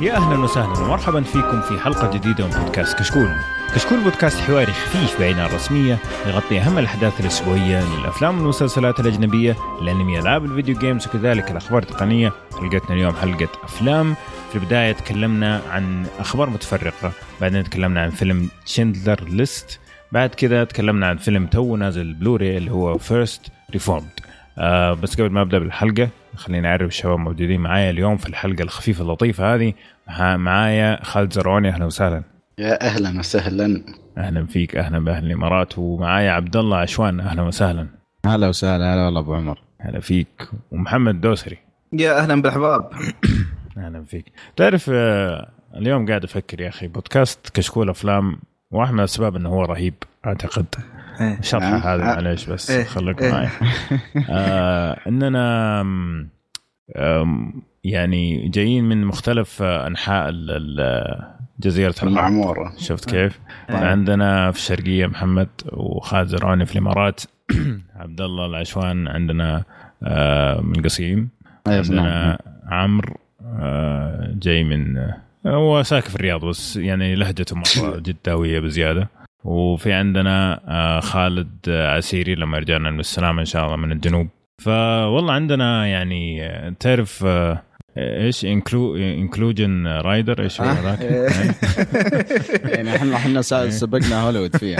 يا أهلا وسهلا ومرحبا فيكم في حلقة جديدة من بودكاست كشكول. كشكول بودكاست حواري خفيف بعينه الرسمية يغطي أهم الأحداث الأسبوعية للأفلام والمسلسلات الأجنبية، الأنمي، ألعاب الفيديو جيمز، وكذلك الأخبار التقنية. حلقتنا اليوم حلقة أفلام. في البداية تكلمنا عن أخبار متفرقة، بعدين تكلمنا عن فيلم شندلر ليست، بعد كذا تكلمنا عن فيلم تو نازل بلوري اللي هو First Reformed. بس قبل ما أبدأ بالحلقة خلينا أعرف الشباب موجودين معايا اليوم في الحلقة الخفيفة اللطيفة هذه. معايا خالد زرعوني، أهلا وسهلا. يا أهلا وسهلا. أهلا فيك، أهلا بأهل الإمارات. ومعايا عبدالله العشوان، أهلا وسهلا. هلا وسهلا. هلا والله أبو عمر. هلا فيك. ومحمد دوسري، يا أهلا بالحباب. أهلا فيك. تعرف اليوم قاعد أفكر يا أخي بودكاست كشكول أفلام، واحد من الأسباب أنه هو رهيب أعتقد. شرح هذا معليش بس خليك معي. إننا يعني جايين من مختلف أنحاء جزيرة المعمورة، شفت كيف؟ عندنا في الشرقية محمد، وخالد زرعوني في الإمارات، عبد الله العشوان عندنا من قصيم، عندنا عمرو جاي من هو ساكن في الرياض بس يعني لهجته مرة جداوية بزيادة، وفي عندنا خالد عسيري لما رجعنا من السلام إن شاء الله من الجنوب. فوالله عندنا يعني تعرف إيش إنكلوجن رايدر إيش هو ذاك؟ يعني إحنا سبقنا هوليوود فيها.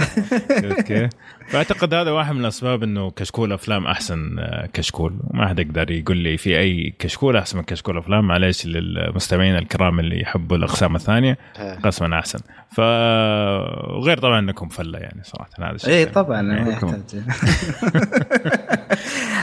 أوكي. فأعتقد هذا واحد من الأسباب إنه كشكول أفلام أحسن كشكول، وما حد يقدر يقول لي في أي كشكول أحسن من كشكول أفلام. معليش للمستمعين الكرام اللي يحبوا الأقسام الثانية، قسما أحسن. فغير طبعا إنكم فلة يعني صراحة هذا الشيء. إيه طبعا ما يحتاج.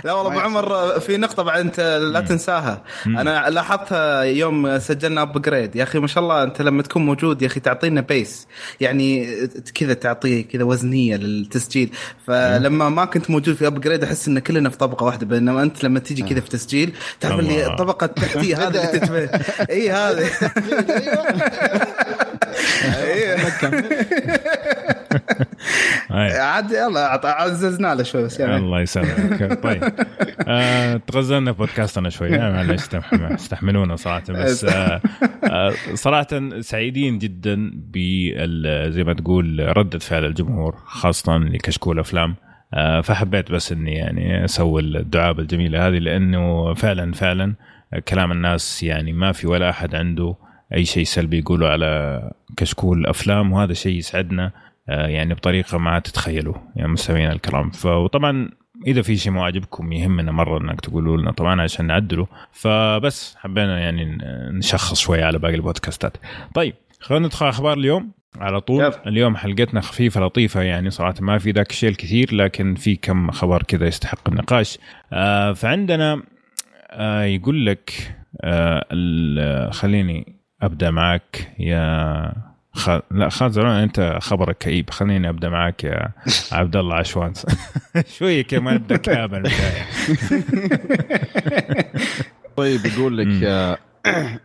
لا والله أبو عمر في نقطة بعد أنت لا تنساها، أنا لاحظتها يوم سجلنا أبجريد. يا أخي ما شاء الله أنت لما تكون موجود يا أخي تعطينا بيس، يعني كذا تعطيه كذا وزنية للتسجيل. فلما ما كنت موجود في أبجريد أحس إن كلنا في طبقة واحدة، بينما أنت لما تيجي كذا في تسجيل تعرف اللي الطبقة التحتية هذا اللي تتبين. إيه هذا. عاد يلا عززنا له شوي بس يعني. الله يسلمك. طيب تغزلنا بودكاستنا شوي معليش، استحملونا صراحة. بس صراحة سعيدين جدا زي ما تقول ردة فعل الجمهور خاصة لكشكول أفلام، فحبيت بس إني يعني أسوي الدعابة الجميلة هذه، لأنه فعلا فعلا كلام الناس يعني ما في ولا أحد عنده أي شيء سلبي يقوله على كشكول أفلام، وهذا شيء يسعدنا يعني بطريقة ما تتخيلوا يعني مستمعينا الكرام. وطبعا إذا في شيء ما عجبكم يهمنا مرة إنك تقولوا لنا طبعا عشان نعدله، فبس حبينا يعني نشخص شوي على باقي البودكاستات. طيب خلونا ندخل أخبار اليوم على طول. اليوم حلقتنا خفيفة لطيفة يعني صراحة ما في ذاك الشيء الكثير، لكن في كم خبر كذا يستحق النقاش. فعندنا يقول لك خليني أبدأ معك يا لا خالد زرعوني، أنت خبرك كئيب. خليني أبدأ معك يا عبد الله عشوان. شوية كمان أبدأ كابل. طيب يقول لك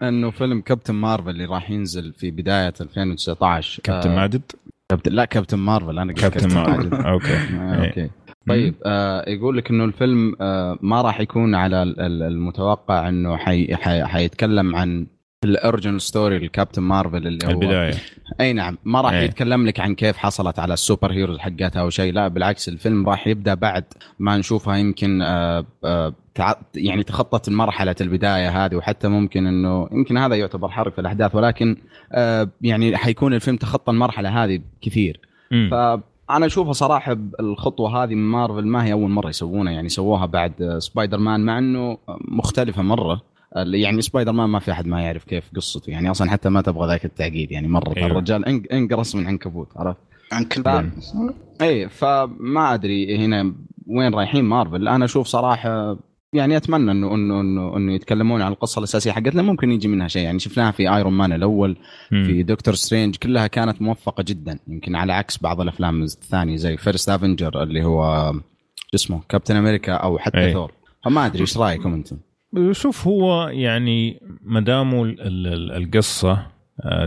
أنه فيلم كابتن مارفل اللي راح ينزل في بداية 2019. كابتن ماجد؟ لا كابتن مارفل، أنا كابتن ماجد. أوكي. طيب يقول لك أنه الفيلم ما راح يكون على المتوقع، أنه حيتكلم عن الأوريجينال ستوري الكابتن مارفل اللي هو البداية. أي نعم، ما راح يتكلم لك عن كيف حصلت على السوبر هيروز حقتها أو شيء، لا بالعكس الفيلم راح يبدأ بعد ما نشوفها، يمكن يعني تخطت المرحلة البداية هذه، وحتى ممكن أنه يمكن هذا يعتبر حرف الأحداث، ولكن يعني حيكون الفيلم تخطى المرحلة هذه كثير. فأنا أشوفها صراحة الخطوة هذه من مارفل ما هي أول مرة يسوونها، يعني سووها بعد سبايدر مان، مع أنه مختلفة مرة. يعني سبايدر مان ما في أحد ما يعرف كيف قصته، يعني أصلاً حتى ما تبغى ذاك التعقيد، يعني مرة أيوة. الرجال انقرص من عنكبوت، عرفت؟ عنكبوت. أي فما أدري هنا وين رايحين مارفل. أنا أشوف صراحة يعني أتمنى إنه يتكلمون عن القصة الأساسية حقتنا، ممكن يجي منها شيء. يعني شفناها في آيرون مان الأول، في دكتور سترينج، كلها كانت موفقة جدا، يمكن على عكس بعض الأفلام الثانية زي فيرست افنجر اللي هو اسمه كابتن أمريكا أو حتى أيوة. ثور. فما أدري إيش رأيكم أنتم؟ شوف هو يعني مدامه القصة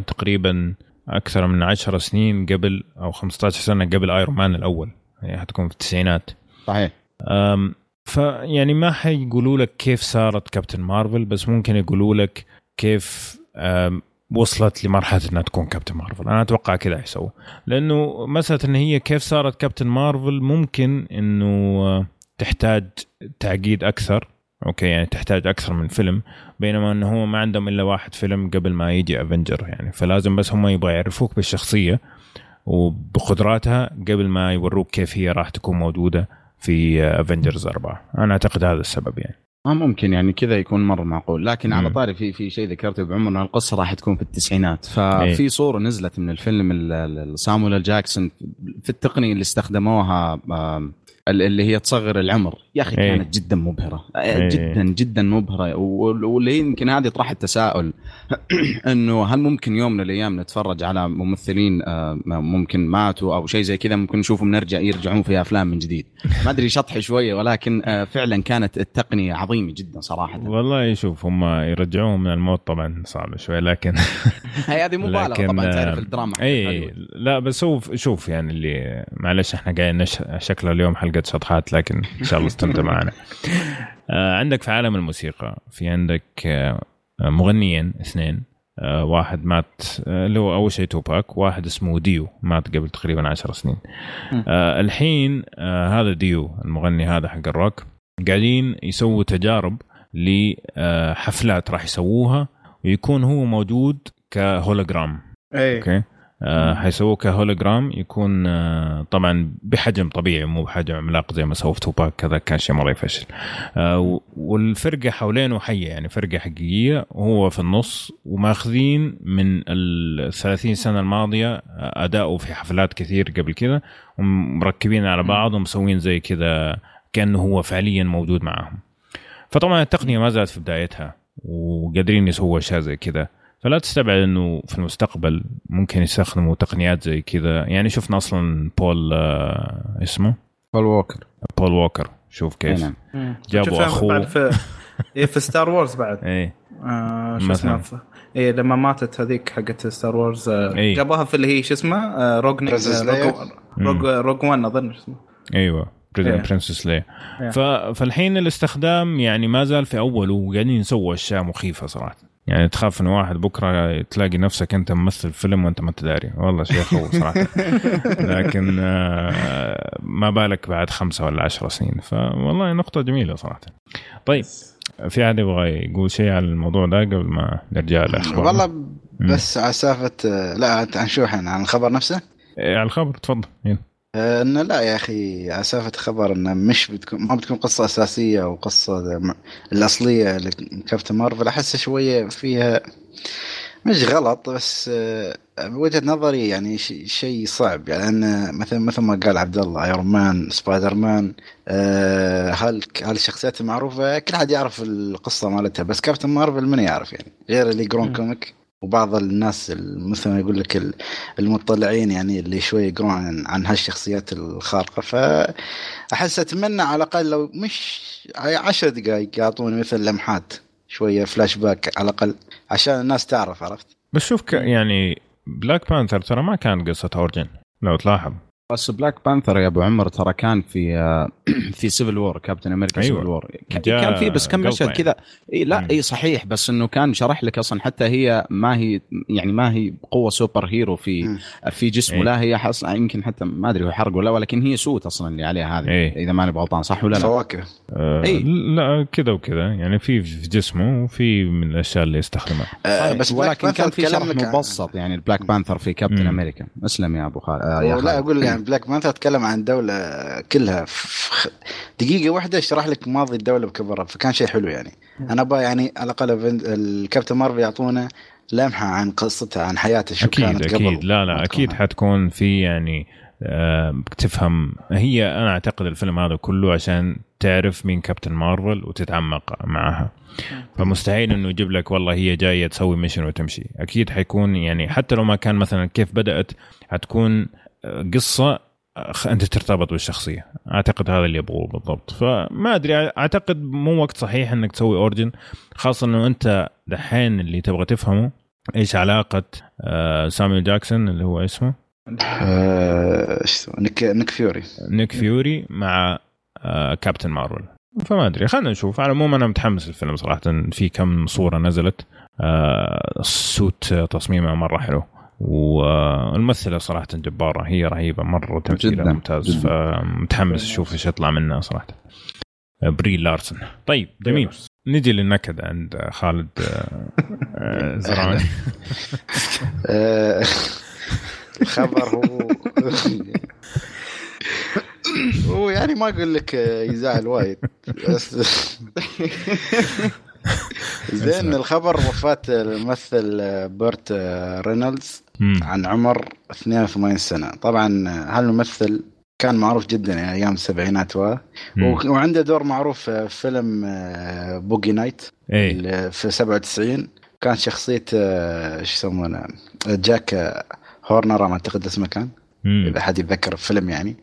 تقريبا أكثر من 10 سنين قبل أو 15 سنة قبل آيرون مان الأول، يعني حتكون في التسعينات صحيح. فيعني ما حيقولوا لك كيف صارت كابتن مارفل، بس ممكن يقولوا لك كيف وصلت لمرحله انها تكون كابتن مارفل. انا اتوقع كذا يسووا، لانه مساله ان هي كيف صارت كابتن مارفل ممكن انه تحتاج تعقيد اكثر، اوكي يعني تحتاج اكثر من فيلم، بينما انه هو ما عندهم الا واحد فيلم قبل ما يجي افنجر يعني، فلازم بس هم يبغوا يعرفوك بالشخصيه وبقدراتها قبل ما يوروك كيف هي راح تكون موجوده في افنجرز 4. انا اعتقد هذا السبب يعني. ممكن يعني كذا يكون مرة معقول. لكن على طاري في شيء ذكرته بعمرنا، القصة راح تكون في التسعينات، ففي صورة نزلت من الفيلم سامويل جاكسون في التقنية اللي استخدموها اللي هي تصغر العمر، يا أخي كانت جدا مبهرة، جدا جدا مبهرة. واللي يمكن هذه طرح التساؤل أنه هل ممكن يوم من الأيام نتفرج على ممثلين ممكن ماتوا أو شيء زي كذا، ممكن نشوفهم يرجعون في أفلام من جديد؟ ما أدري، شطحي شوية، ولكن فعلا كانت التقنية عظيمة جدا صراحة. والله يشوف هم يرجعوهم من الموت طبعا صعب شوية، لكن هذه مبالغة طبعا، تعرف الدراما. لا بس شوف يعني اللي معلش احنا قاعدين شكله اليوم حلقة شطحات، لكن إن شاء الله استمتع معنا. عندك في عالم الموسيقى في عندك مغنيين اثنين، واحد مات اللي هو أول شيء توباك، واحد اسمه ديو مات قبل تقريبا 10 سنين. الحين هذا ديو المغني هذا حق الروك قاعدين يسووا تجارب لحفلات راح يسووها ويكون هو موجود كهولوجرام. أوكي حيسووه كهولوجرام، يكون طبعا بحجم طبيعي مو بحجم عملاق زي ما سووا في توباك، هذا كان شيء مرة يفشل. والفرقة حوالينه حية يعني، فرقة حقيقية وهو في النص، وماخذين من 30 سنة الماضية أداؤه في حفلات كثير قبل كذا، ومركبين على بعض ومسوين زي كذا كأنه هو فعليا موجود معهم. فطبعا التقنية ما زالت في بدايتها وقادرين يسووا أشياء زي كذا، فلا تستبعد أنه في المستقبل ممكن يستخدموا تقنيات زي كذا يعني. شفنا أصلاً بول اسمه بول ووكر، شوف كيف جابوا أخوه في ستار وورز بعد شو اسمه لما ماتت هذيك حقت ستار وورز جابوها في اللي هي شو اسمه روج وان أظن شو اسمه برنسس ليه. فالحين الاستخدام يعني ما زال في أوله، وقاعدين نسوي أشياء مخيفة صراحة يعني، تخاف إن واحد بكرة تلاقي نفسك أنت ممثل فيلم وأنت ما تداري، والله شيء خوف صراحة. لكن ما بالك بعد 5 ولا 10 سنين، فوالله نقطة جميلة صراحة. طيب في عادي بغاي يقول شيء على الموضوع ده قبل ما نرجع للأخبار؟ والله بس عسافة لا هنشوح عن الخبر نفسه. على الخبر تفضل. إنه لا يا أخي، عسافة خبر إنه مش بتكون، ما بتكون قصة أساسية أو قصة الأصلية لكابتن مارفل. أحس شوية فيها مش غلط، بس بوجهة نظري يعني شيء صعب يعني. أنا مثل ما قال عبد الله، ايرون مان، سبايدر مان، هالشخصيات المعروفة كل حد يعرف القصة مالتها، بس كابتن مارفل من يعرف يعني غير اللي يقرون كوميك وبعض الناس مثل ما يقول لك المطلعين يعني اللي شوي يقرون عن هالشخصيات الخارقة. فأحس أتمنى على الأقل لو مش 10 دقائق يعطون مثل لمحات شوية فلاش باك على الأقل عشان الناس تعرف. عرفت؟ بس شوف يعني بلاك بانثر ترى ما كان قصة أورجن لو تلاحظ، بس بلاك بانثر يا أبو عمر ترى كان في سيفل وور، كابتن أمريكا سيفل وور كان فيه بس كم مشهد كذا. لا أي صحيح، بس إنه كان شرح لك أصلا حتى هي ما هي قوة سوبر هيرو في جسمه لا هي أصلا يمكن حتى ما أدري هو حرق ولا، ولكن هي سوت أصلا اللي عليها هذه إذا ما أنا غلطان صح ولا لا؟ فواكه لا كذا وكذا يعني في جسمه وفي من الأشياء اللي استخدمها بس، ولكن كان في شرح مبسط يعني البلاك بانثر في كابتن أمريكا. أسلم يا أبو خالد. لا أقول يعني بلاك بانثر تتكلم عن دولة كلها دقيقة واحدة شرح لك ماضي الدولة بكبرها، فكان شيء حلو يعني. أنا بقى يعني على الأقل الكابتن مارفل يعطونا لمحة عن قصتها، عن حياتها شو كانت قبل. أكيد لا أكيد حتكون في يعني بتفهم هي. أنا أعتقد الفيلم هذا كله عشان تعرف مين كابتن مارفل وتتعمق معها، فمستحيل إنه يجيب لك والله هي جاية تسوي ميشن وتمشي. أكيد حيكون يعني حتى لو ما كان مثلا كيف بدأت، حتكون قصة أنت ترتبط بالشخصية. أعتقد هذا اللي يبغوه بالضبط. فما أدري، أعتقد مو وقت صحيح أنك تسوي أورجن، خاصة أنه أنت دحين اللي تبغى تفهمه إيش علاقة سامويل جاكسون اللي هو اسمه نيك فيوري مع كابتن مارفل. فما أدري, خلنا نشوف. على العموم أنا متحمس الفيلم صراحة, في كم صورة نزلت, الصوت تصميمه مرة حلو, والممثلة صراحة جبارة, هي رهيبة مرة, تمثيلها ممتاز, فمتحمس أشوف إيش يطلع منها صراحة. بري لارسن. طيب جميل, نجي للنكد عند خالد زرعوني. الخبر هو يعني ما أقول لك يزعل وايد, زين. الخبر وفاة الممثل بيرت رينولدز عن عمر 82 سنة. طبعا هالممثل كان معروف جدا يعني أيام السبعينات, وعنده دور معروف في فيلم بوغي نايت في 97, كان شخصية ايش يسمونه جاك هورنر, ما أعتقد اسمه كان, إذا حد يتذكر الفيلم يعني.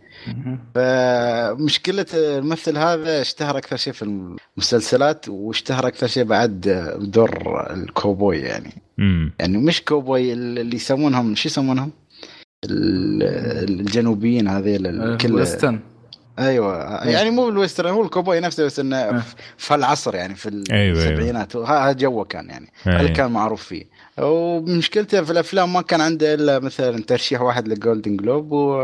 فمشكلة الممثل هذا اشتهر أكثر شيء في المسلسلات, واشتهر أكثر شيء بعد دور الكوبوي يعني. يعني مش كوبوي اللي يسمونهم, شو يسمونهم الجنوبيين هذه الويسترن. أيوة يعني مو بالويسترن, هو الكوبوي نفسه, بس إنه في هالعصر يعني في السبعينات, وهذا جوه كان يعني اللي كان معروف فيه. ومشكلته في الأفلام ما كان عنده إلا مثلا ترشيح واحد للجولدن جلوب, و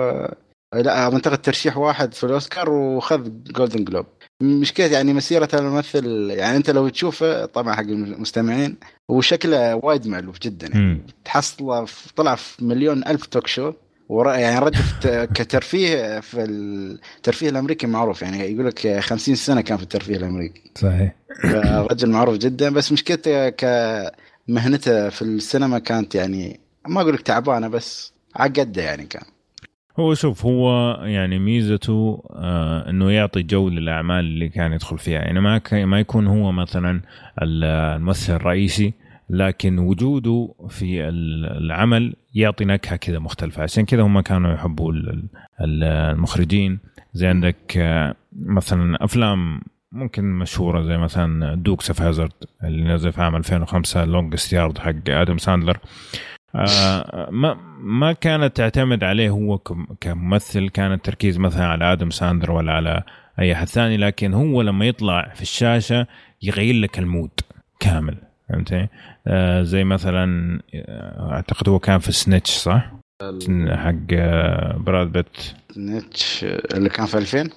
لا منطقة ترشيح واحد في الأوسكار, وخذ جولدن جلوب. مشكلة يعني مسيرة الممثل يعني, أنت لو تشوفه طبعا حق المستمعين, وشكله وايد مألوف جدا يعني, تحصله طلع في 1,000,000 توك شو, يعني ردت كترفيه في الترفيه الأمريكي معروف يعني, يقولك 50 سنة كان في الترفيه الأمريكي, صحيح. رجل معروف جدا, بس مشكلته كمهنته في السينما كانت يعني ما أقولك تعبانة, بس عقده يعني. كان هو شوف, هو يعني ميزته انه يعطي جو للاعمال اللي كان يدخل فيها يعني, ما يكون هو مثلا الممثل الرئيسي, لكن وجوده في العمل يعطي نكهه كذا مختلفه. عشان كذا هم كانوا يحبوا المخرجين, زي عندك مثلا افلام ممكن مشهوره زي مثلا دوكس اوف هازارد اللي نزل في عام 2005, لونجست يارد حق ادم ساندلر. ما كانت تعتمد عليه هو كممثل, كان التركيز مثلا على آدم ساندر ولا على أي حد ثاني, لكن هو لما يطلع في الشاشة يغير لك المود كامل, فهمتني؟ زي مثلا أعتقد هو كان في سنيتش, صح؟ حق براد بيت. سنيتش اللي كان في 2000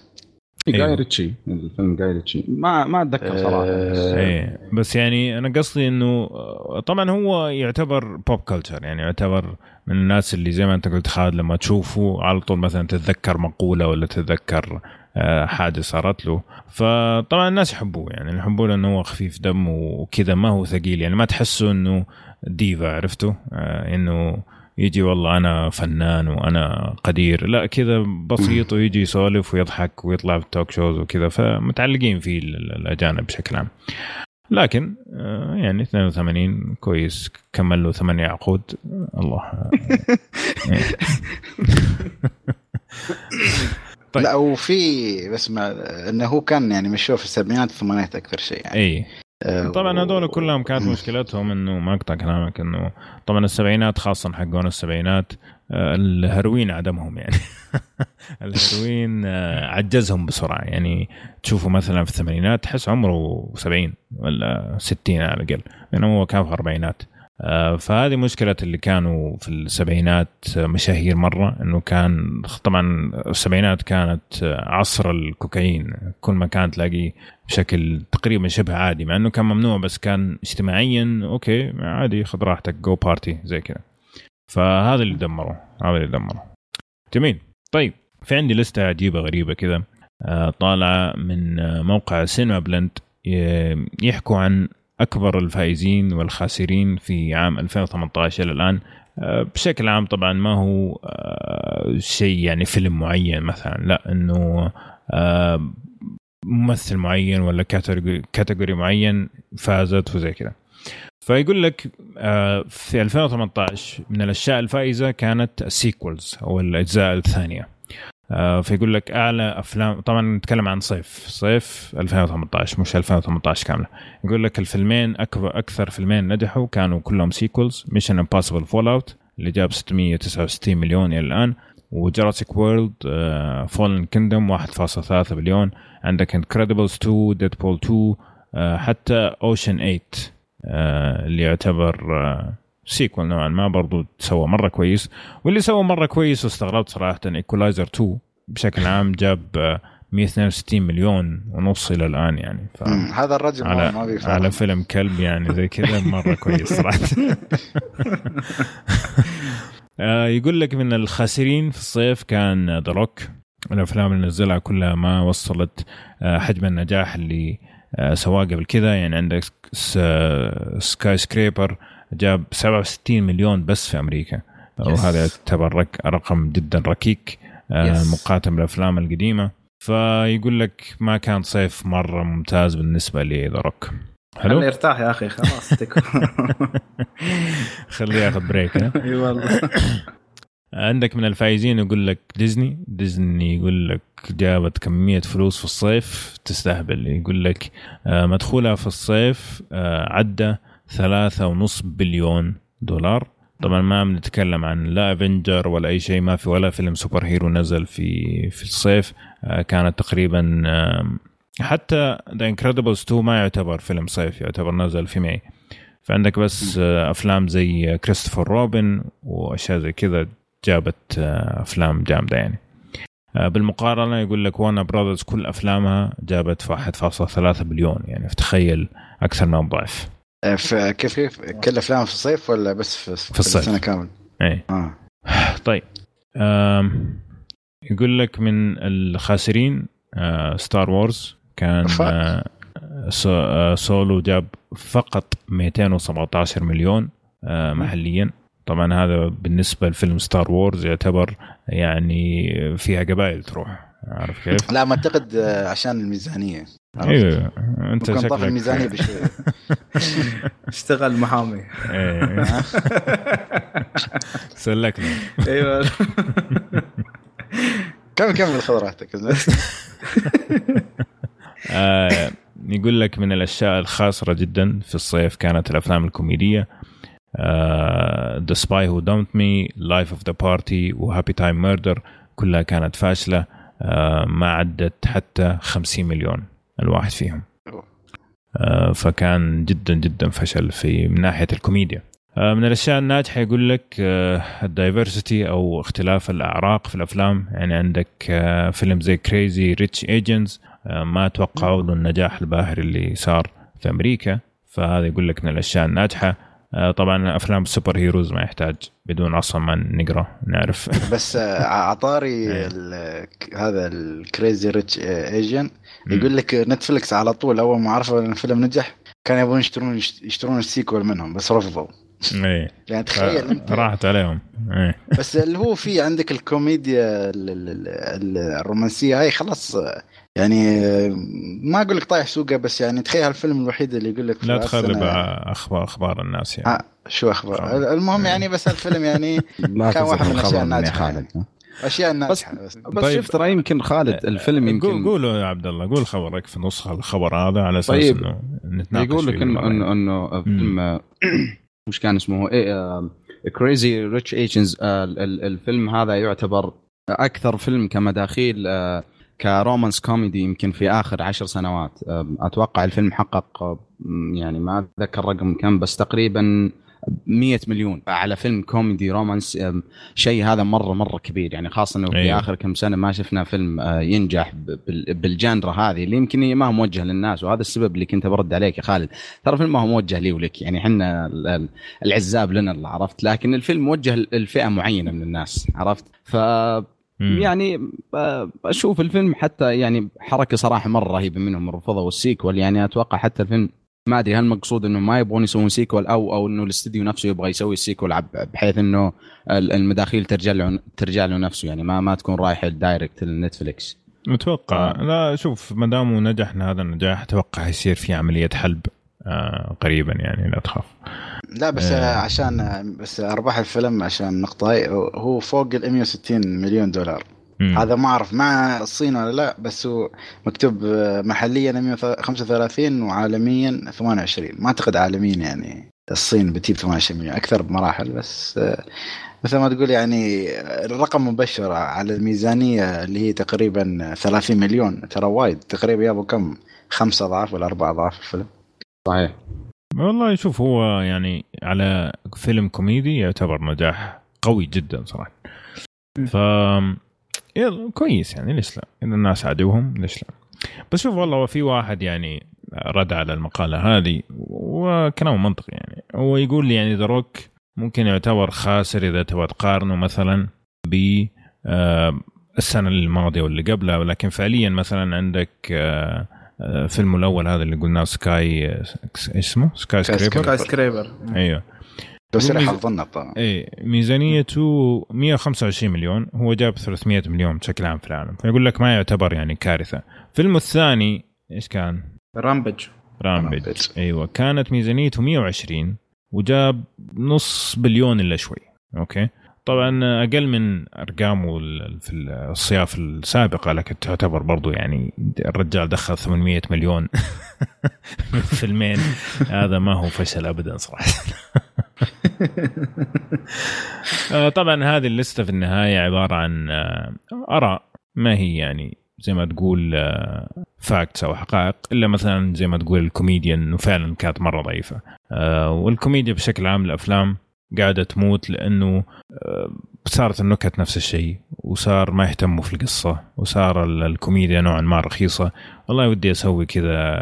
غايرتشي, الفيلم غايرتشي ما اتذكر صراحه. بس يعني انا قصدي انه طبعا هو يعتبر بوب كلتشر يعني, يعتبر من الناس اللي زي ما انت قلت خالد, لما تشوفه على طول مثلا تتذكر مقوله ولا تتذكر حاجه صارت له. فطبعا الناس يحبوه يعني, يحبوه لانه هو خفيف دم وكذا, ما هو ثقيل يعني, ما تحسه انه ديفا, عرفته انه يجي والله أنا فنان وأنا قدير, لا كذا بسيط, ويجي يسولف ويضحك ويطلع في التوك شوز وكذا, فمتعلقين فيه الأجانب بشكل عام. لكن يعني 82 كويس, كمل له 8 عقود, الله. طيب. لا وفي بس إنه هو كان يعني مشهور في السبعينات والثمانينات أكثر شيء يعني. أي طبعا هذول كلهم كانت مشكلتهم انه, ما اقطع كلامك, انه طبعا السبعينات خاصه حقون السبعينات الهيروين عدمهم يعني. الهيروين عجزهم بسرعه يعني, تشوفوا مثلا في الثمانينات تحس عمره 70 ولا 60 على الاقل, بينما هو كان في الاربعينات. فهذه مشكله اللي كانوا في السبعينات مشاهير مره, انه كان طبعا السبعينات كانت عصر الكوكايين, كل ما كان تلاقيه بشكل تقريبا شبه عادي, مع انه كان ممنوع, بس كان اجتماعيا اوكي عادي, خذ راحتك, جو بارتي زي كذا. فهذا اللي دمره, هذا اللي دمره. جميل. طيب في عندي لسته عجيبه غريبه كذا طالعه من موقع سينما بلند, يحكوا عن أكبر الفائزين والخاسرين في عام 2018 إلى الآن بشكل عام. طبعا ما هو شيء يعني فيلم معين مثلا, لا إنه ممثل معين ولا كاتيجوري معين فازت وزي كذا. فيقول لك في 2018 من الأشياء الفائزة كانت السيكولز أو الأجزاء الثانية. فيقول لك أعلى أفلام, طبعا نتكلم عن صيف 2018 مش 2018 كاملة. يقول لك الفيلمين أكثر فيلمين نجحوا كانوا كلهم سيكولز, Mission Impossible Fallout اللي جاب 669 مليون إلى الآن, وجراسيك وورلد فولن كيندم 1.3 بليون. عندك انكريدبلز 2، ديدبول 2، حتى اوشن 8 اللي يعتبر سيكول نوعا ما برضو سوى مرة كويس. واللي سوى مرة كويس واستغربت صراحة إيكولايزر 2 بشكل عام جاب 162 مليون ونص إلى الآن يعني. هذا الرجل ما بيفهم على فيلم كلب يعني زي كذا مرة كويس صراحة. يقول لك من الخاسرين في الصيف كان The Rock، الأفلام اللي نزلها كلها ما وصلت حجم النجاح اللي سواء قبل كذا يعني. عندك Skyscraper جاب 67 مليون بس في أمريكا وهذا يعتبر رقم جدا ركيك مقارنة بالأفلام القديمة. فيقول لك ما كان صيف مرة ممتاز بالنسبة لذا روك. خليه يرتاح يا أخي خلاص خليه ياخذ بريك. عندك من الفائزين يقول لك ديزني يقول لك جابت كمية فلوس في الصيف تستهبل. يقول لك مدخولها في الصيف عدى 3.5 بليون دولار. طبعا ما بنتكلم عن لا افنجر ولا اي شيء، ما في ولا فيلم سوبر هيرو نزل في الصيف. كانت تقريبا حتى ذا انكريدبلز 2 ما يعتبر فيلم صيف، يعتبر نزل في ماي. فعندك بس افلام زي كريستوفر روبن واشياء زي كذا جابت افلام جامده يعني. بالمقارنه يقول لك وانا براذرز كل افلامها جابت 1.3 بليون، يعني فتخيل اكثر من الضعف. كيف كل أفلام في الصيف ولا بس في الصيف سنة كامل؟ أي. طيب يقول لك من الخاسرين ستار وورز كان سولو جاب فقط 217 مليون محليا. طبعا هذا بالنسبة لفيلم ستار وورز يعتبر يعني فيها قبائل تروح، عارف كيف؟ لا ما أعتقد عشان الميزانية. ايوه انت شكلك طاح الميزانيه بشويه اشتغل محامي سلكنا. ايوه كم خضراتك. يقول لك من الاشياء الخاسره جدا في الصيف كانت الافلام الكوميديه The Spy Who Dumped Me، Life of the Party وHappy Time Murder كلها كانت فاشله، ما عدت حتى 50 مليون الواحد فيهم. فكان جدا جدا فشل في من ناحية الكوميديا. من الأشياء الناجحة يقول لك الدايفرسيتي أو اختلاف الأعراق في الأفلام. يعني عندك فيلم زي Crazy Rich Asians ما توقعوا له النجاح الباهر اللي صار في أمريكا، فهذا يقول لك من الأشياء الناجحة. طبعا أفلام السوبر هيروز ما يحتاج بدون أصلا ما نقرأ نعرف بس عطاري هذا الكريزي ريتش ايجن يقول لك نتفليكس على طول أول ما عرفوا أن الفيلم نجح كان يبون يشترون السيكول منهم بس رفضوا. يعني تخيل أنت راحت عليهم. بس اللي هو فيه عندك الكوميديا الرومانسية هاي خلاص يعني ما أقول لك طايح سوقه، بس يعني تخيل الفيلم الوحيد اللي يقول لك لا تخرب أخبار الناس يعني. شو أخبار؟ المهم يعني بس الفيلم يعني كان واحد من الأشياء الناجحة، أشياء الناجحة بس طيب شفت رأي يمكن خالد الفيلم يمكن قوله يا عبد الله قول خبرك في نص الخبر هذا على أساس طيب إنه نتناقش. يقول لك إنه فيلم مش كان اسمه كريزي ريتش ايجنز، الفيلم هذا يعتبر أكثر فيلم كمداخيل كرومانس كوميدي يمكن في آخر 10 سنوات. أتوقع الفيلم حقق يعني ما أتذكر رقم كم بس تقريبا 100 مليون على فيلم كوميدي رومانس. شيء هذا مرة كبير يعني، خاصة أنه في آخر كم سنة ما شفنا فيلم ينجح بالجانرة هذه اللي يمكن ما هو موجه للناس. وهذا السبب اللي كنت برد عليك يا خالد، ترى الفيلم ما هو موجه لي ولك يعني، حنا العزاب لنا اللي عرفت، لكن الفيلم موجه لفئة معينة من الناس عرفت. ف يعني أشوف الفيلم حتى يعني حركة صراحة مرة رهيبة منهم الرفضة والسيكول. يعني أتوقع حتى الفيلم ما أدري هل مقصود إنه ما يبغون يسوون سيكول أو إنه الاستديو نفسه يبغى يسوي سيكول بحيث إنه المداخيل ترجع له نفسه يعني ما تكون رايحة دايركت للنتفليكس متوقع. لا شوف مدامه نجحنا هذا النجاح أتوقع يصير في عملية حلب قريبا يعني لا تخاف. لا بس عشان بس أرباح الفيلم عشان نقطعي هو فوق 160 مليون دولار. هذا ما أعرف مع الصين ولا لا، بس هو مكتوب محليا 135 وعالميا 28، ما أعتقد عالميا يعني الصين بتجيب 28 مليون اكثر بمراحل، بس مثل ما تقول يعني الرقم مبشر على الميزانية اللي هي تقريبا 30 مليون، ترى وايد تقريبا يابو كم 5 أضعاف ولا 4 أضعاف الفيلم. صحيح والله. يشوف هو يعني على فيلم كوميدي يعتبر نجاح قوي جدا صراحة، ف يلا كويس يعني ليش لا، إن الناس عدوهم ليش لا. بس شوف والله في واحد يعني رد على المقالة هذه وكلامه منطقي، يعني هو يقول لي يعني دروك ممكن يعتبر خاسر إذا تبغى تقارنه مثلا بالسنة الماضية واللي قبلها، ولكن فعليا مثلا عندك فيلم الأول هذا اللي قلناه سكاي اسمه سكاي سكريبر أيوه بس راح أظن طبعا إيه ميزانيته 125 مليون هو جاب 300 مليون بشكل عام في العالم، فيقول لك ما يعتبر يعني كارثة. فيلم الثاني إيش كان؟ رامبج أيوة كانت ميزانيته 120 وجاب 500 مليون إلا شوي. أوكي طبعا أقل من أرقامه في الصياف السابقة، لكن تعتبر برضو يعني الرجال دخل 800 مليون فيلمين، هذا ما هو فشل أبدا صراحة. طبعا هذه اللستة في النهاية عبارة عن آراء، ما هي يعني زي ما تقول فاكتس أو حقائق، إلا مثلا زي ما تقول الكوميديا إنه فعلا كانت مرة ضعيفة، والكوميديا بشكل عام الأفلام قاعدة تموت لأنه صارت النكت نفس الشيء، وصار ما يهتموا في القصة، وصار الكوميديا نوعا ما رخيصة. والله ودي أسوي كذا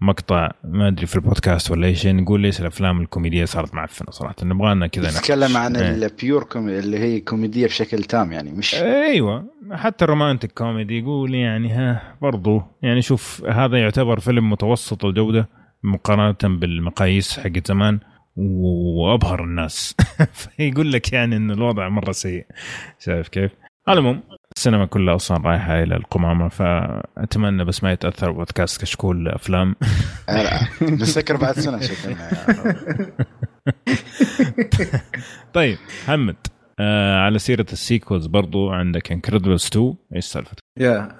مقطع ما أدري في البودكاست ولا إيش نقول ليش الأفلام الكوميدية صارت معفنة صراحة، نبغى لنا كذا نتكلم عن البيور اللي هي كوميدية بشكل تام يعني مش أيوة. حتى الرومانتك كوميدي يقول يعني ها برضو يعني شوف هذا يعتبر فيلم متوسط الجودة مقارنة بالمقاييس حق زمان وأبهر الناس. فيقول لك يعني إن الوضع مرة سيء، شايف كيف؟ المهم السينما كلها أصلا رايحة إلى القمامة، فأتمنى بس ما يتأثر بودكاست كشكول أفلام. نسكر بعد سنة شكلنا. طيب حمد على سيرة السيكوز برضو عندك Incredibles 2 إيش سالفة؟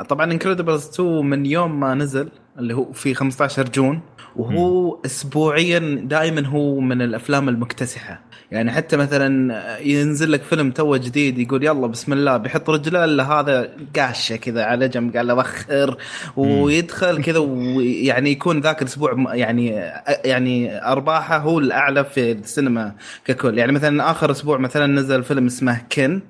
طبعا Incredibles 2 من يوم ما نزل اللي هو في 15 جون وهو أسبوعيا دائما هو من الأفلام المكتسحة، يعني حتى مثلا ينزل لك فيلم توه جديد يقول يلا بسم الله بيحط رجله إلا هذا قاشة كذا على جنب قال له بخر ويدخل كذا، ويعني يكون ذاك الأسبوع يعني أرباحه هو الأعلى في السينما ككل. يعني مثلا آخر أسبوع مثلا نزل فيلم اسمه كن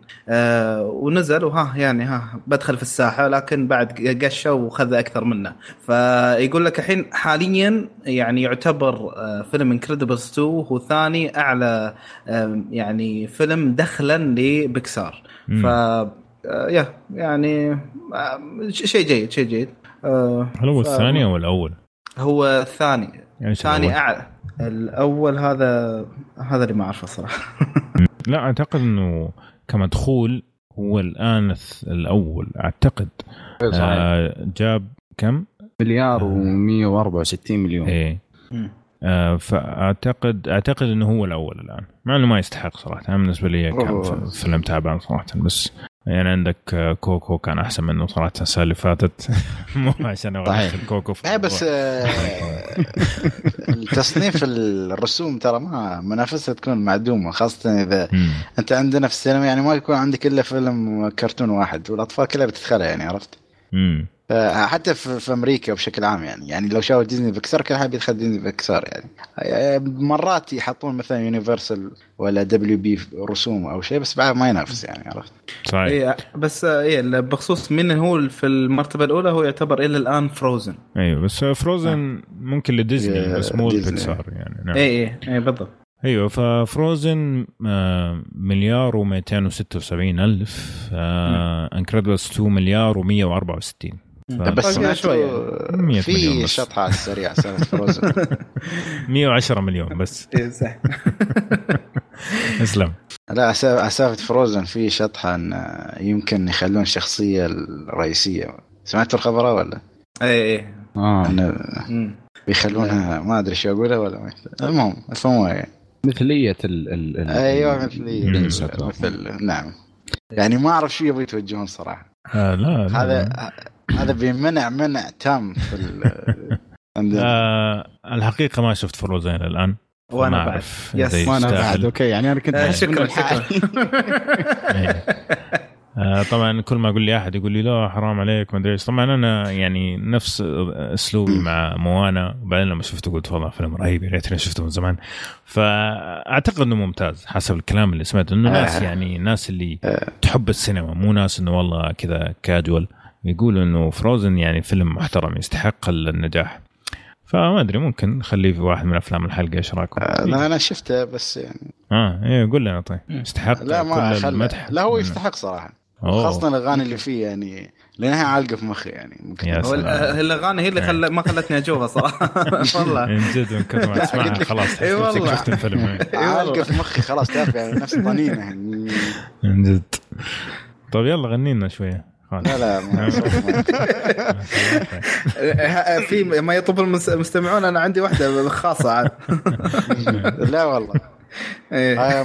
ونزل وها يعني ها بدخل في الساحة لكن بعد قشة وخذ أكثر منه، فيقول لك الحين حاليا يعني يعتبر فيلم Incredibles 2 هو ثاني أعلى يعني فيلم دخلا لبيكسار، ف يعني شيء جيد. هو الثاني أو الأول؟ هو الثاني يعني ثاني أعلى، الأول هذا اللي ما أعرفه صراحة. لا أعتقد إنه كمدخول هو الآن الأول أعتقد. جاب كم؟ 1,164 مليون إيه. فأعتقد إنه هو الأول الآن، مع إنه ما يستحق صراحة. أنا بالنسبة لي كان فيلم تعبان صراحة، بس يعني عندك كوكو كان أحسن منه صراحة السنة اللي فاتت. مو عشان أوقف الكوكو بس التصنيف الرسوم ترى ما منافسة تكون معدومة، خاصة إذا أنت عندنا في السينما يعني ما يكون عندك إلا فيلم كرتون واحد والأطفال كلها بتدخلها يعني عرفت. حتى في أمريكا بشكل عام يعني لو شافوا ديزني بيكسار كل حد يدخل ديزني بيكسار، يعني مرات يحطون مثلا يونيفرسال ولا دبليو بي رسوم أو شيء بس بعد ما ينافس يعني عرفت. صحيح. بس بخصوص من هو في المرتبة الأولى هو يعتبر إلى الآن فروزن. أيوة بس فروزن ممكن لديزني بس مو بيكسار يعني. نعم. أي بالضبط. أيوة ففروزن 1,276,000 Incredibles 2 1,164,000 بس شوية في شطحة على السريع سنة فروزن 110 مليون بس. صح. اسلم. لا عسافة فروزن في شطحة يمكن يخلون الشخصية الرئيسية، سمعت الخبر ولا؟ اي بيخلونها ما ادري شو اقولها ولا المهم فهموا مثلية ايوه مثلية مثل نعم يعني ما اعرف شو يبغوا يتوجهون صراحة. لا هذا بيمنع تام في الحقيقة ما شفت فروزين الآن وانا بعد يس وانا بعد اوكي يعني انا كنت شكرا طبعا كل ما اقول لي احد يقول لي لا حرام عليك ما ادري ايش. طبعا انا يعني نفس اسلوبي مع موانا، وبعدين لما شفته قلت والله فيلم رهيب، يا ريتني شفته من زمان. فاعتقد انه ممتاز حسب الكلام اللي سمعته، انه ناس يعني ناس اللي تحب السينما، مو ناس انه والله كذا كاجوال، يقولوا انه فروزن يعني فيلم محترم يستحق النجاح. فما ادري ممكن نخليه في واحد من افلام الحلقه اشراكم. لا انا شفته بس يعني ايه قول لنا. طيب يستحق؟ لا لا هو يستحق صراحه، خاصة الأغاني اللي فيه يعني لأنها عالقة في مخي يعني. الأغاني هي اللي ما خلتني أشوفها صراحة والله من جد، من كثر ما أسمعها خلاص شفت الفيلم عالقة في مخي خلاص، تعرف يعني نفس طنينة من جد. طب يلا غني لنا شوية. لا في ما يطلب المستمعون، أنا عندي واحدة خاصة. لا والله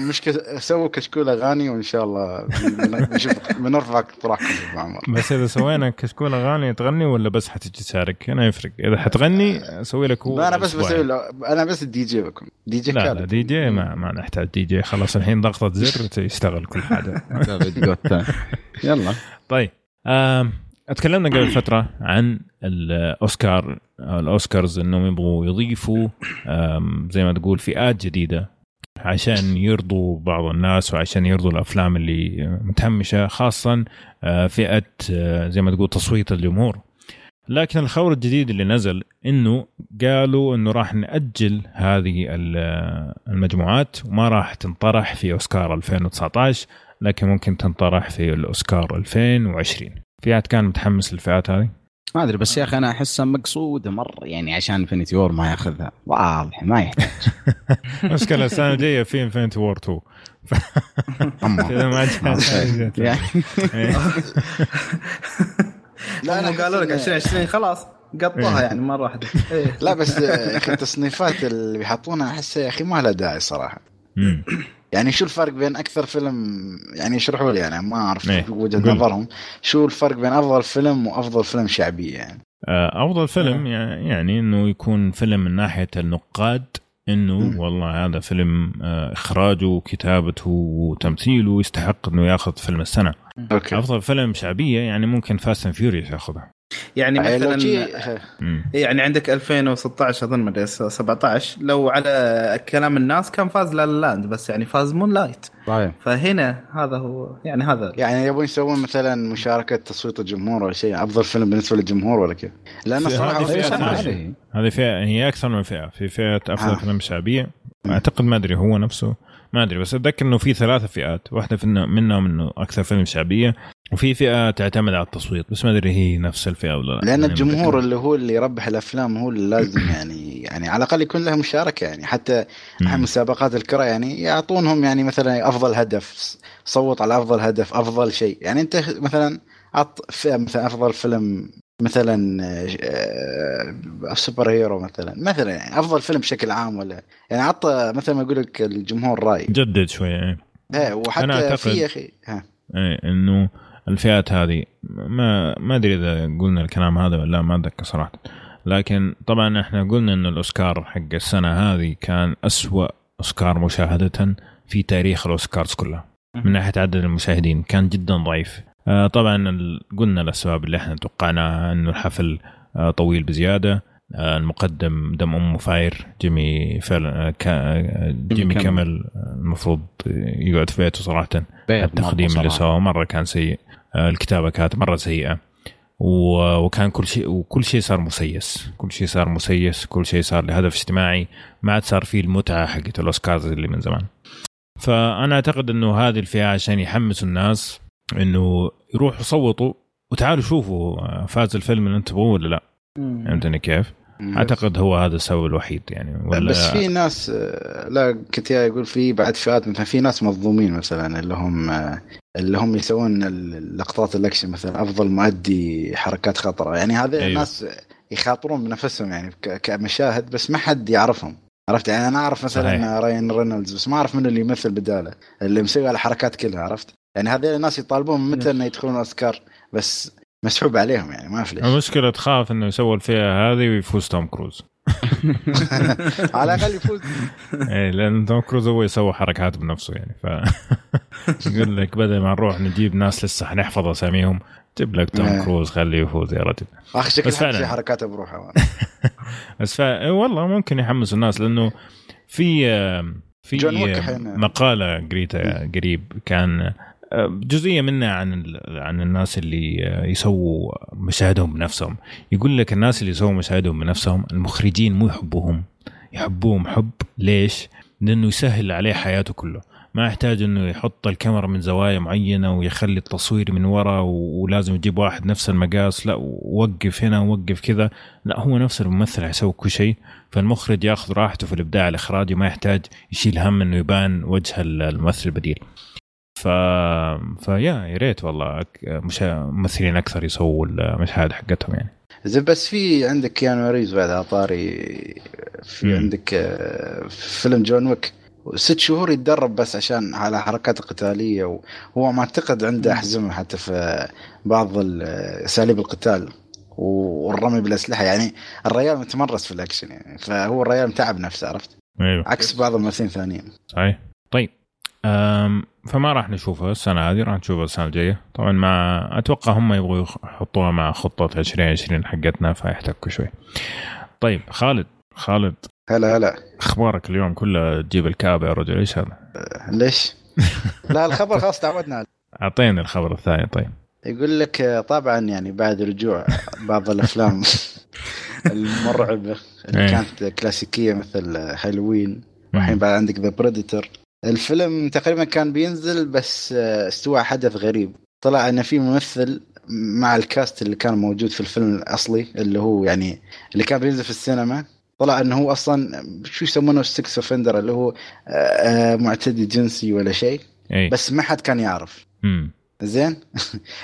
مشكلة سووا كشكول أغاني، وإن شاء الله بنرفعك طرحكم أبو عمر. بس إذا سوينا كشكول أغاني تغني ولا بس حتجي تشارك؟ أنا يفرق، إذا حتغني أسوي لك هو. أنا بس بسوي له، أنا بس الدي جي بكم دي جي. لا لا دي جي ما نحتاج دي جي، خلاص الحين ضغطة زر يشتغل كل حاجة. يلا طيب اتكلمنا قبل فترة عن الأوسكار، الأوسكارز إنهم يبغوا يضيفوا زي ما تقول فئات جديدة عشان يرضوا بعض الناس وعشان يرضوا الأفلام اللي متهمشة، خاصة فئة زي ما تقول تصويت الجمهور. لكن الخبر الجديد اللي نزل إنه قالوا إنه راح نأجل هذه المجموعات وما راح تنطرح في أوسكار 2019، لكن ممكن تنطرح في الأوسكار 2020. فئات كان متحمس للفئات هذه ما أدري، بس يا أخي أنا أحسها مقصودة مرة يعني عشان فينيتي وور ما يأخذها، واضح ما يحتاج. مشكلة السنة الجاية في فينيتي وور 2 كذا ما يعني. لا أنا قالوا لك 2020 خلاص قطوها يعني مرة واحدة. لا بس يا أخي التصنيفات اللي بيحطونها أحسها يا أخي ما لها داعي صراحة. يعني شو الفرق بين أكثر فيلم يعني يشرحوا لي أنا ما أعرف وجهة نظرهم، شو الفرق بين أفضل فيلم وأفضل فيلم شعبي يعني؟ أفضل فيلم يعني إنه يكون فيلم من ناحية النقاد، إنه والله هذا فيلم إخراجه وكتابته وتمثيله يستحق إنه يأخذ فيلم السنة. أفضل فيلم شعبية يعني ممكن فاست أند فيوريوس يأخذها يعني مثلا. يعني عندك 2016 اظن مدري 17 لو على كلام الناس كان فاز لا لا لاند، بس يعني فاز مون لايت. فهنا هذا هو يعني هذا يعني يبون يسوون مثلا مشاركه تصويت الجمهور ولا شيء، افضل فيلم بالنسبه للجمهور ولا كيف؟ لان الصراحه هذه فئه هي اكثر من فئه، في فئه افضل فيلم شعبيه اعتقد ما ادري هو نفسه ما ادري، بس اتذكر انه في ثلاثه فئات، واحده منهم انه اكثر فيلم شعبيه، وفي فئه تعتمد على التصويت، بس ما ادري هي نفس الفئه ولا لا. لان الجمهور اللي هو اللي يربح الافلام هو اللي لازم يعني على الاقل يكون له مشاركه يعني، حتى مسابقات الكره يعني يعطونهم يعني مثلا افضل هدف، صوت على افضل هدف، افضل شيء يعني. انت مثلا عط فئه مثلا افضل فيلم مثلا سوبر هيرو مثلا يعني افضل فيلم بشكل عام، ولا يعني عط مثلا ما اقول لك الجمهور راي جدد شويه يعني. وحتى في يا اخي انه الفئات هذه ما ادري اذا قلنا الكلام هذا ولا ما اتذكر صراحه، لكن طبعا احنا قلنا انه الاوسكار حق السنه هذه كان اسوا اوسكار مشاهده في تاريخ الاوسكارز كلها من ناحيه عدد المشاهدين، كان جدا ضعيف. طبعا قلنا الاسباب اللي احنا توقعناها، انه الحفل طويل بزياده، المقدم دم امه فاير، جيمي كامل المفروض يقعد في بيته صراحه، التقديم اللي سواه مره كان سيء، الكتابه كانت مره سيئه، وكان كل شيء صار مسيس، كل شيء صار لهدف اجتماعي، ما عاد صار فيه المتعه حقه الاوسكارز اللي من زمان. فانا اعتقد انه هذه الفئه عشان يحمسوا الناس انه يروحوا صوتوا وتعالوا شوفوا فاز الفيلم اللي انت تبغوه ولا لا، فهمتني كيف؟ اعتقد هو هذا السبب الوحيد يعني. ولا بس في ناس لا كنت يقول في بعد فئات، مثلا في ناس مظلومين مثلا اللي هم يسوون اللقطات الاكشن مثلا افضل مؤدي حركات خطره يعني، هذول أيوه. الناس يخاطرون بنفسهم يعني كمشاهد، بس ما حد يعرفهم، عرفت يعني؟ انا اعرف مثلا راين رينولدز بس ما اعرف منه اللي يمثل بداله، اللي مسوي على الحركات كلها، عرفت يعني؟ هذول الناس يطالبون متى انه يدخلون اوسكار، بس مسحوب عليهم يعني ما في ليش. المشكلة تخاف إنه يسوي فيها هذه ويفوز توم كروز. على الأقل يفوز. إيه لأن توم كروز هو يسوي حركات بنفسه يعني. يقول لك بدل ما نروح نجيب ناس لسه هنحفظ أساميهم جيب لك توم كروز خليه يفوز يا رجل. أخ شكله في حركاته بروحه. بس والله ممكن يحمس الناس لأنه في مقالة قريتها قريب كان جزئية منها عن الناس اللي يسووا مشاهدهم بنفسهم. يقول لك الناس اللي يسووا مشاهدهم بنفسهم المخرجين مو يحبوهم، يحبوهم حب. ليش؟ لأنه يسهل عليه حياته كله، ما يحتاج إنه يحط الكاميرا من زوايا معينة ويخلي التصوير من وراء ولازم يجيب واحد نفس المقاس، لا ووقف هنا ووقف كذا، لا هو نفس الممثل هيسوي كل شيء. فالمخرج يأخذ راحته في الإبداع الإخراجي وما يحتاج يشيل هم إنه يبان وجه الممثل البديل. فيا يا ريت والله ممثلين أكثر يسووا المشاهد حقتهم يعني. إذا بس في عندك كيانو ريفز بعد عطاري، في عندك فيلم جون ويك 6 شهور يتدرب بس عشان على حركات قتالية، وهو معتقد عنده أحزمة حتى في بعض أساليب القتال والرمي بالأسلحة. يعني الرجال متمرس في الأكشن يعني، فهو الرجال متعب نفسه، عرفت؟ أيوه. عكس بعض الممثلين ثانيين. صحيح. طيب فما راح نشوفها السنة هذه، راح نشوفها السنة الجاية طبعا. ما أتوقع هم يبغوا يحطوها مع خطة 2020 حقتنا فيحتكوا شوي. طيب خالد هلا أخبارك اليوم كلها تجيب الكعبة يا رجل، إيش هذا؟ ليش؟ لا الخبر خلاص تعودنا عليه. أعطيني الخبر الثاني. طيب يقول لك طبعا يعني بعد رجوع بعض الأفلام المرعبة اللي كانت كلاسيكية مثل هالوين، والحين بعد عندك ذا بريديتور. الفيلم تقريبا كان بينزل بس استوى حدث غريب، طلع أن في ممثل مع الكاست اللي كان موجود في الفيلم الأصلي اللي هو يعني اللي كان بينزل في السينما، طلع أنه هو أصلا شو يسمونه السكس أوفندر اللي هو معتدي جنسي ولا شيء، بس ما حد كان يعرف. زين.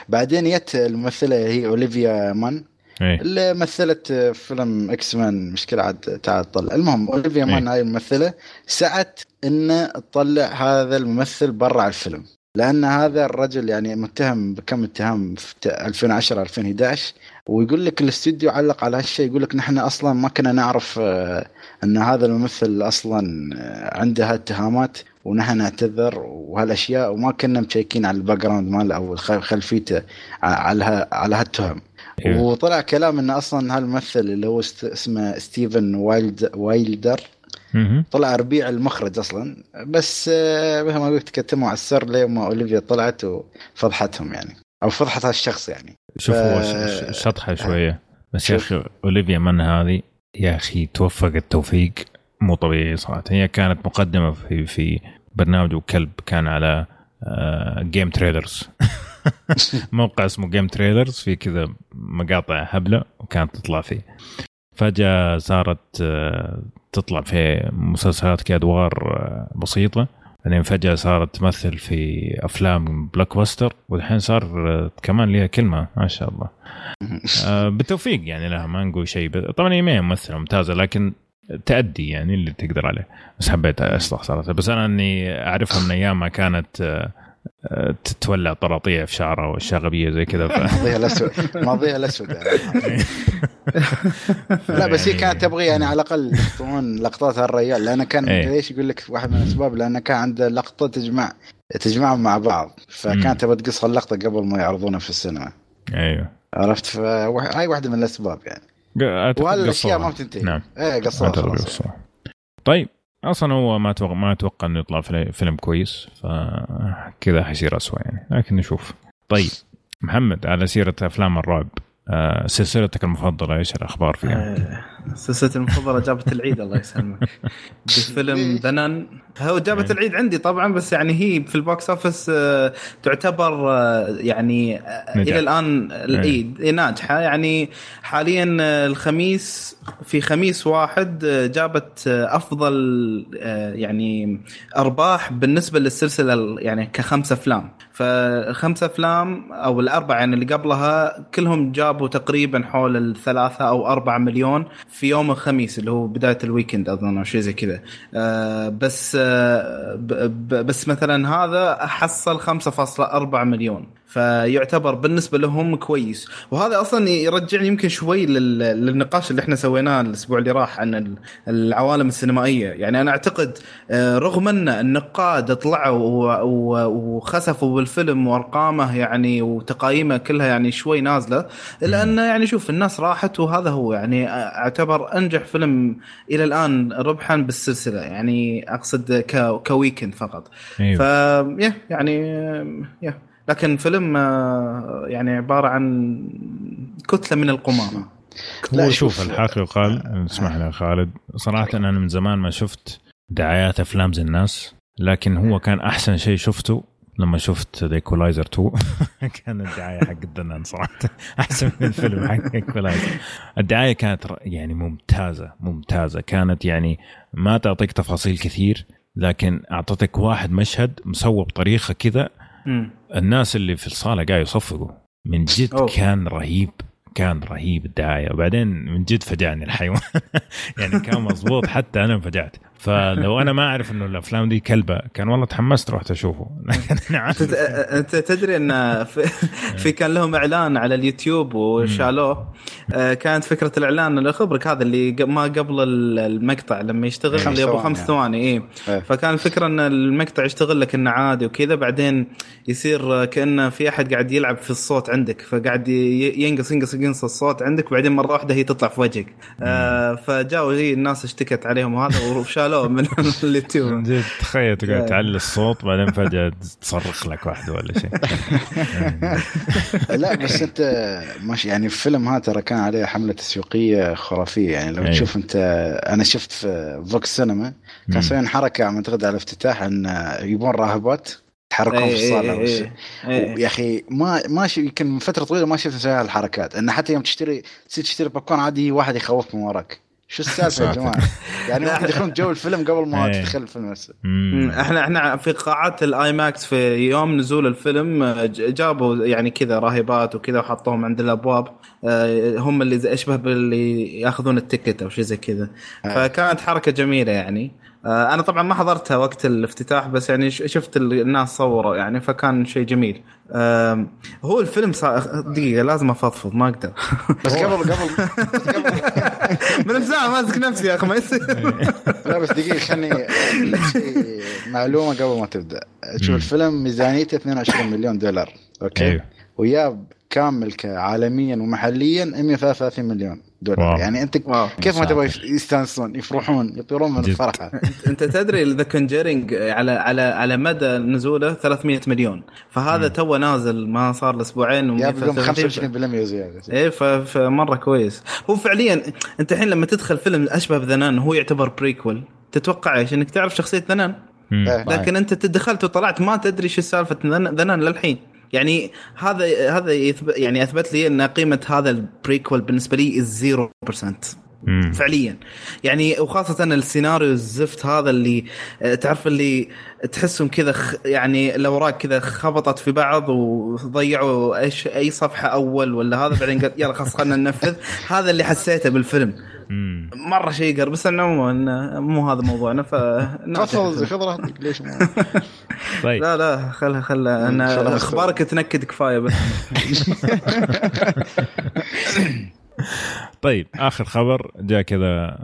بعدين جت الممثلة هي أوليفيا مان اللي مثلت فيلم إكس مان، مشكلة عاد تعال طلع. المهم أوليفيا مان هاي الممثلة سعت إنه تطلع هذا الممثل برا على الفيلم، لأن هذا الرجل يعني متهم بكم اتهام في 2010-2011، ويقول لك الاستوديو علق على هالشيء، يقول لك نحن أصلا ما كنا نعرف أن هذا الممثل أصلا عنده هالاتهامات، ونحن نعتذر وهالأشياء، وما كنا مشيكين على الباك جراوند ماله أو خلفيته على هالتهم. وطلع كلام أن أصلا هالممثل اللي هو اسمه ستيفن وايلدر طلع ربيع المخرج أصلا، بس بهم قلت كتموا على السر لما أوليفيا طلعت وفضحتهم يعني، أو فضحت هالشخص يعني. شوفوا شطحة شوية بس يا أخي أوليفيا من هذه يا أخي توفق التوفيق مو طبيعي صراحة. هي كانت مقدمة في برنامج وكلب كان على جيم تريلرز موقع اسمه جيم تريلرز، في كذا مقاطع هبلة وكانت تطلع فيه. فجأة صارت تطلع في مسلسلات كأدوار بسيطة، يعني فجأة صارت تمثل في أفلام بلاك باستر، والحين صار كمان لها كلمة ما شاء الله. بالتوفيق يعني لها، ما نقول شيء. طبعا هي ما ممثلة ممتازة لكن تأدي يعني اللي تقدر عليه، بس حبيت أصلح صراحة. بس أنا أني أعرفها من أيام ما كانت تتولع طراطيع في شعرها والشاغبية زي كذا ماضيها الأسود يعني. لا بس هي كانت تبغي يعني على الأقل يقطعون لقطات هالرجال، لأنه كان ليش يقول لك واحد من الأسباب لأنه كان عنده لقطة تجمعهم مع بعض، فكانت تبغى تقص هاللقطة قبل ما يعرضونها في السينما. أيوة عرفت، فهاي واحدة من الأسباب يعني، والأشياء ما بتنتهي. نعم. إيه قصة. طيب أصلاً هو ما أتوقع أنه يطلع فيلم كويس، فكذا حيصير أسوأ يعني، لكن نشوف. طيب محمد، على سيرة أفلام الرعب، سلسلتك المفضلة إيش الأخبار فيها؟ سلسلة المفضلة جابت العيد الله يسلمك بفيلم دنان. هو جابت العيد عندي طبعاً، بس يعني هي في البوكس أوفيس تعتبر يعني إلى الآن العيد ناجحة يعني. حالياً في خميس واحد جابت أفضل يعني أرباح بالنسبة للسلسلة يعني كخمسة أفلام، فالخمسة أفلام أو الأربعة يعني اللي قبلها كلهم جابوا تقريباً حول 3 أو 4 مليون في يوم الخميس اللي هو بداية الويكند أظن أو شيء زي كذا. بس مثلا هذا حصل 5.4 مليون، فيعتبر بالنسبة لهم كويس. وهذا أصلا يرجعني يمكن شوي للنقاش اللي احنا سويناه الأسبوع اللي راح عن العوالم السينمائية. يعني أنا أعتقد رغم أن النقاد طلعوا وخسفوا بالفيلم وأرقامه يعني وتقايمه كلها يعني شوي نازلة، لأن يعني شوف الناس راحت وهذا هو يعني أعتبر أنجح فيلم إلى الآن ربحا بالسلسلة، يعني أقصد كويكند فقط. فا يعني لكن فيلم يعني عبارة عن كتلة من القمامة. لا شوف الحقيقة قال اسمح لي خالد، صراحة أنا من زمان ما شفت دعايات أفلام زي الناس، لكن هو كان أحسن شيء شفته لما شفت The Equalizer 2. كان الدعاية حق الدنان صراحة أحسن من الفيلم حق Equalizer. الدعاية كانت يعني ممتازة، كانت يعني ما تعطيك تفاصيل كثير لكن أعطتك واحد مشهد مسوى بطريقة كذا الناس اللي في الصالة قاعد يصفقوا من جد. كان رهيب الدعاية، وبعدين من جد فجعني الحيوان. يعني كان مضبوط حتى أنا فجعت. فلو أنا ما أعرف إنه الأفلام دي كلبة كان والله تحمست رحت أشوفه. أنت تدري إن في كان لهم إعلان على اليوتيوب وشالوه. كانت فكرة الإعلان اللي أخبرك هذا اللي ما قبل المقطع لما يشتغل اللي أبو 5 ثواني يعني. إيه فكان الفكرة إن المقطع يشتغل لك إنه عادي وكذا، بعدين يصير كأنه في أحد قاعد يلعب في الصوت عندك، فقاعد ينقص الصوت عندك، وبعدين مرة واحدة هي تطلع في وجهك. فجاءوا هي الناس اشتكت عليهم وهذا وشال من اليوتيوب. تخيل تقعد تعلي الصوت بعدين فجأة تصرخ لك واحدة ولا شيء. لا بس أنت ماشي يعني الفيلم ها ترى كان عليه حملة تسويقية خرافية. يعني لو تشوف أنت، أنا شفت في فوكس سينما كان سوين حركة عم تغدى على الافتتاح أن يبون راهبات تحركهم في الصالة. يا أخي ما يمكن من فترة طويلة ما شفت سوي هالحركات، إن حتى يوم تشتري بابكون عادي واحد يخوفك من وراك. شو السالفة يا جماعة؟ يعني واحد يدخلون جو الفيلم قبل ما تدخل الفيلم. احنا في قاعات الاي ماكس في يوم نزول الفيلم جابوا يعني كذا راهبات وكذا وحطوهم عند الابواب، هم اللي اشبه باللي ياخذون التيكت او شيء زي كذا. فكانت حركة جميلة يعني. انا طبعا ما حضرتها وقت الافتتاح بس يعني شفت الناس صوروا يعني، فكان شيء جميل. هو الفيلم دقيقة لازم افضفض ما اقدر. بس قبل من ساعة ماسك نفسي يا اخي ما يصير. لا بس دقيقة خلني معلومة قبل ما تبدأ. شوف الفيلم ميزانيته 22 مليون دولار، اوكي، وياب كامل كعالميا ومحليا 133 مليون دولار. واو. يعني انت كيف ما تبغى يستانسون يفرحون يطيرون من الفرحه. انت تدري ذا كونجرينج على مدى نزوله 300 مليون، فهذا تو نازل ما صار الاسبوعين و 25% زياده. ايه فمره كويس. هو فعليا انت الحين لما تدخل فيلم اشبه بذنان هو يعتبر بريكول، تتوقع ايش؟ انك تعرف شخصيه ذنان، لكن انت تدخلت وطلعت ما تدري شو سالفه ذنان للحين. يعني هذا يعني أثبت لي أن قيمة هذا البريكول بالنسبة لي 0% فعليا يعني. وخاصة السيناريو الزفت هذا اللي تعرف اللي تحسهم كذا يعني الأوراق كذا خبطت في بعض وضيعوا أي صفحة أول ولا هذا، بعدين قلت يلا خلاص خلنا ننفذ. هذا اللي حسيته بالفيلم مرة شيء يقر. بس أنه مو هذا موضوعنا فنفصل خضراتك ليش ما لا خلها أنا أخبارك تنكد كفاية بس. طيب آخر خبر جاء كذا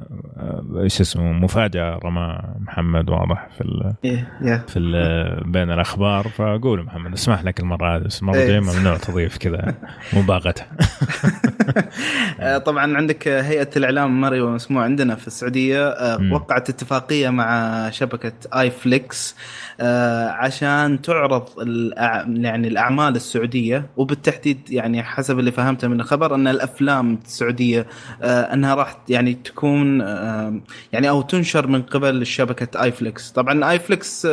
إيش اسمه مفاجأة رمى محمد واضح في ال بين الأخبار، فأقول محمد اسمح لك المرة هذه المرة ممنوع تضيف كذا مباغتة. طبعا عندك هيئة الإعلام مرئي ومسموع عندنا في السعودية وقعت اتفاقية مع شبكة إيفليكس عشان تعرض يعني الأعمال السعودية، وبالتحديد يعني حسب اللي فهمته من الخبر أن الأفلام السعودية أنها راح يعني تكون يعني أو تنشر من قبل شبكة إيفليكس. طبعا إيفليكس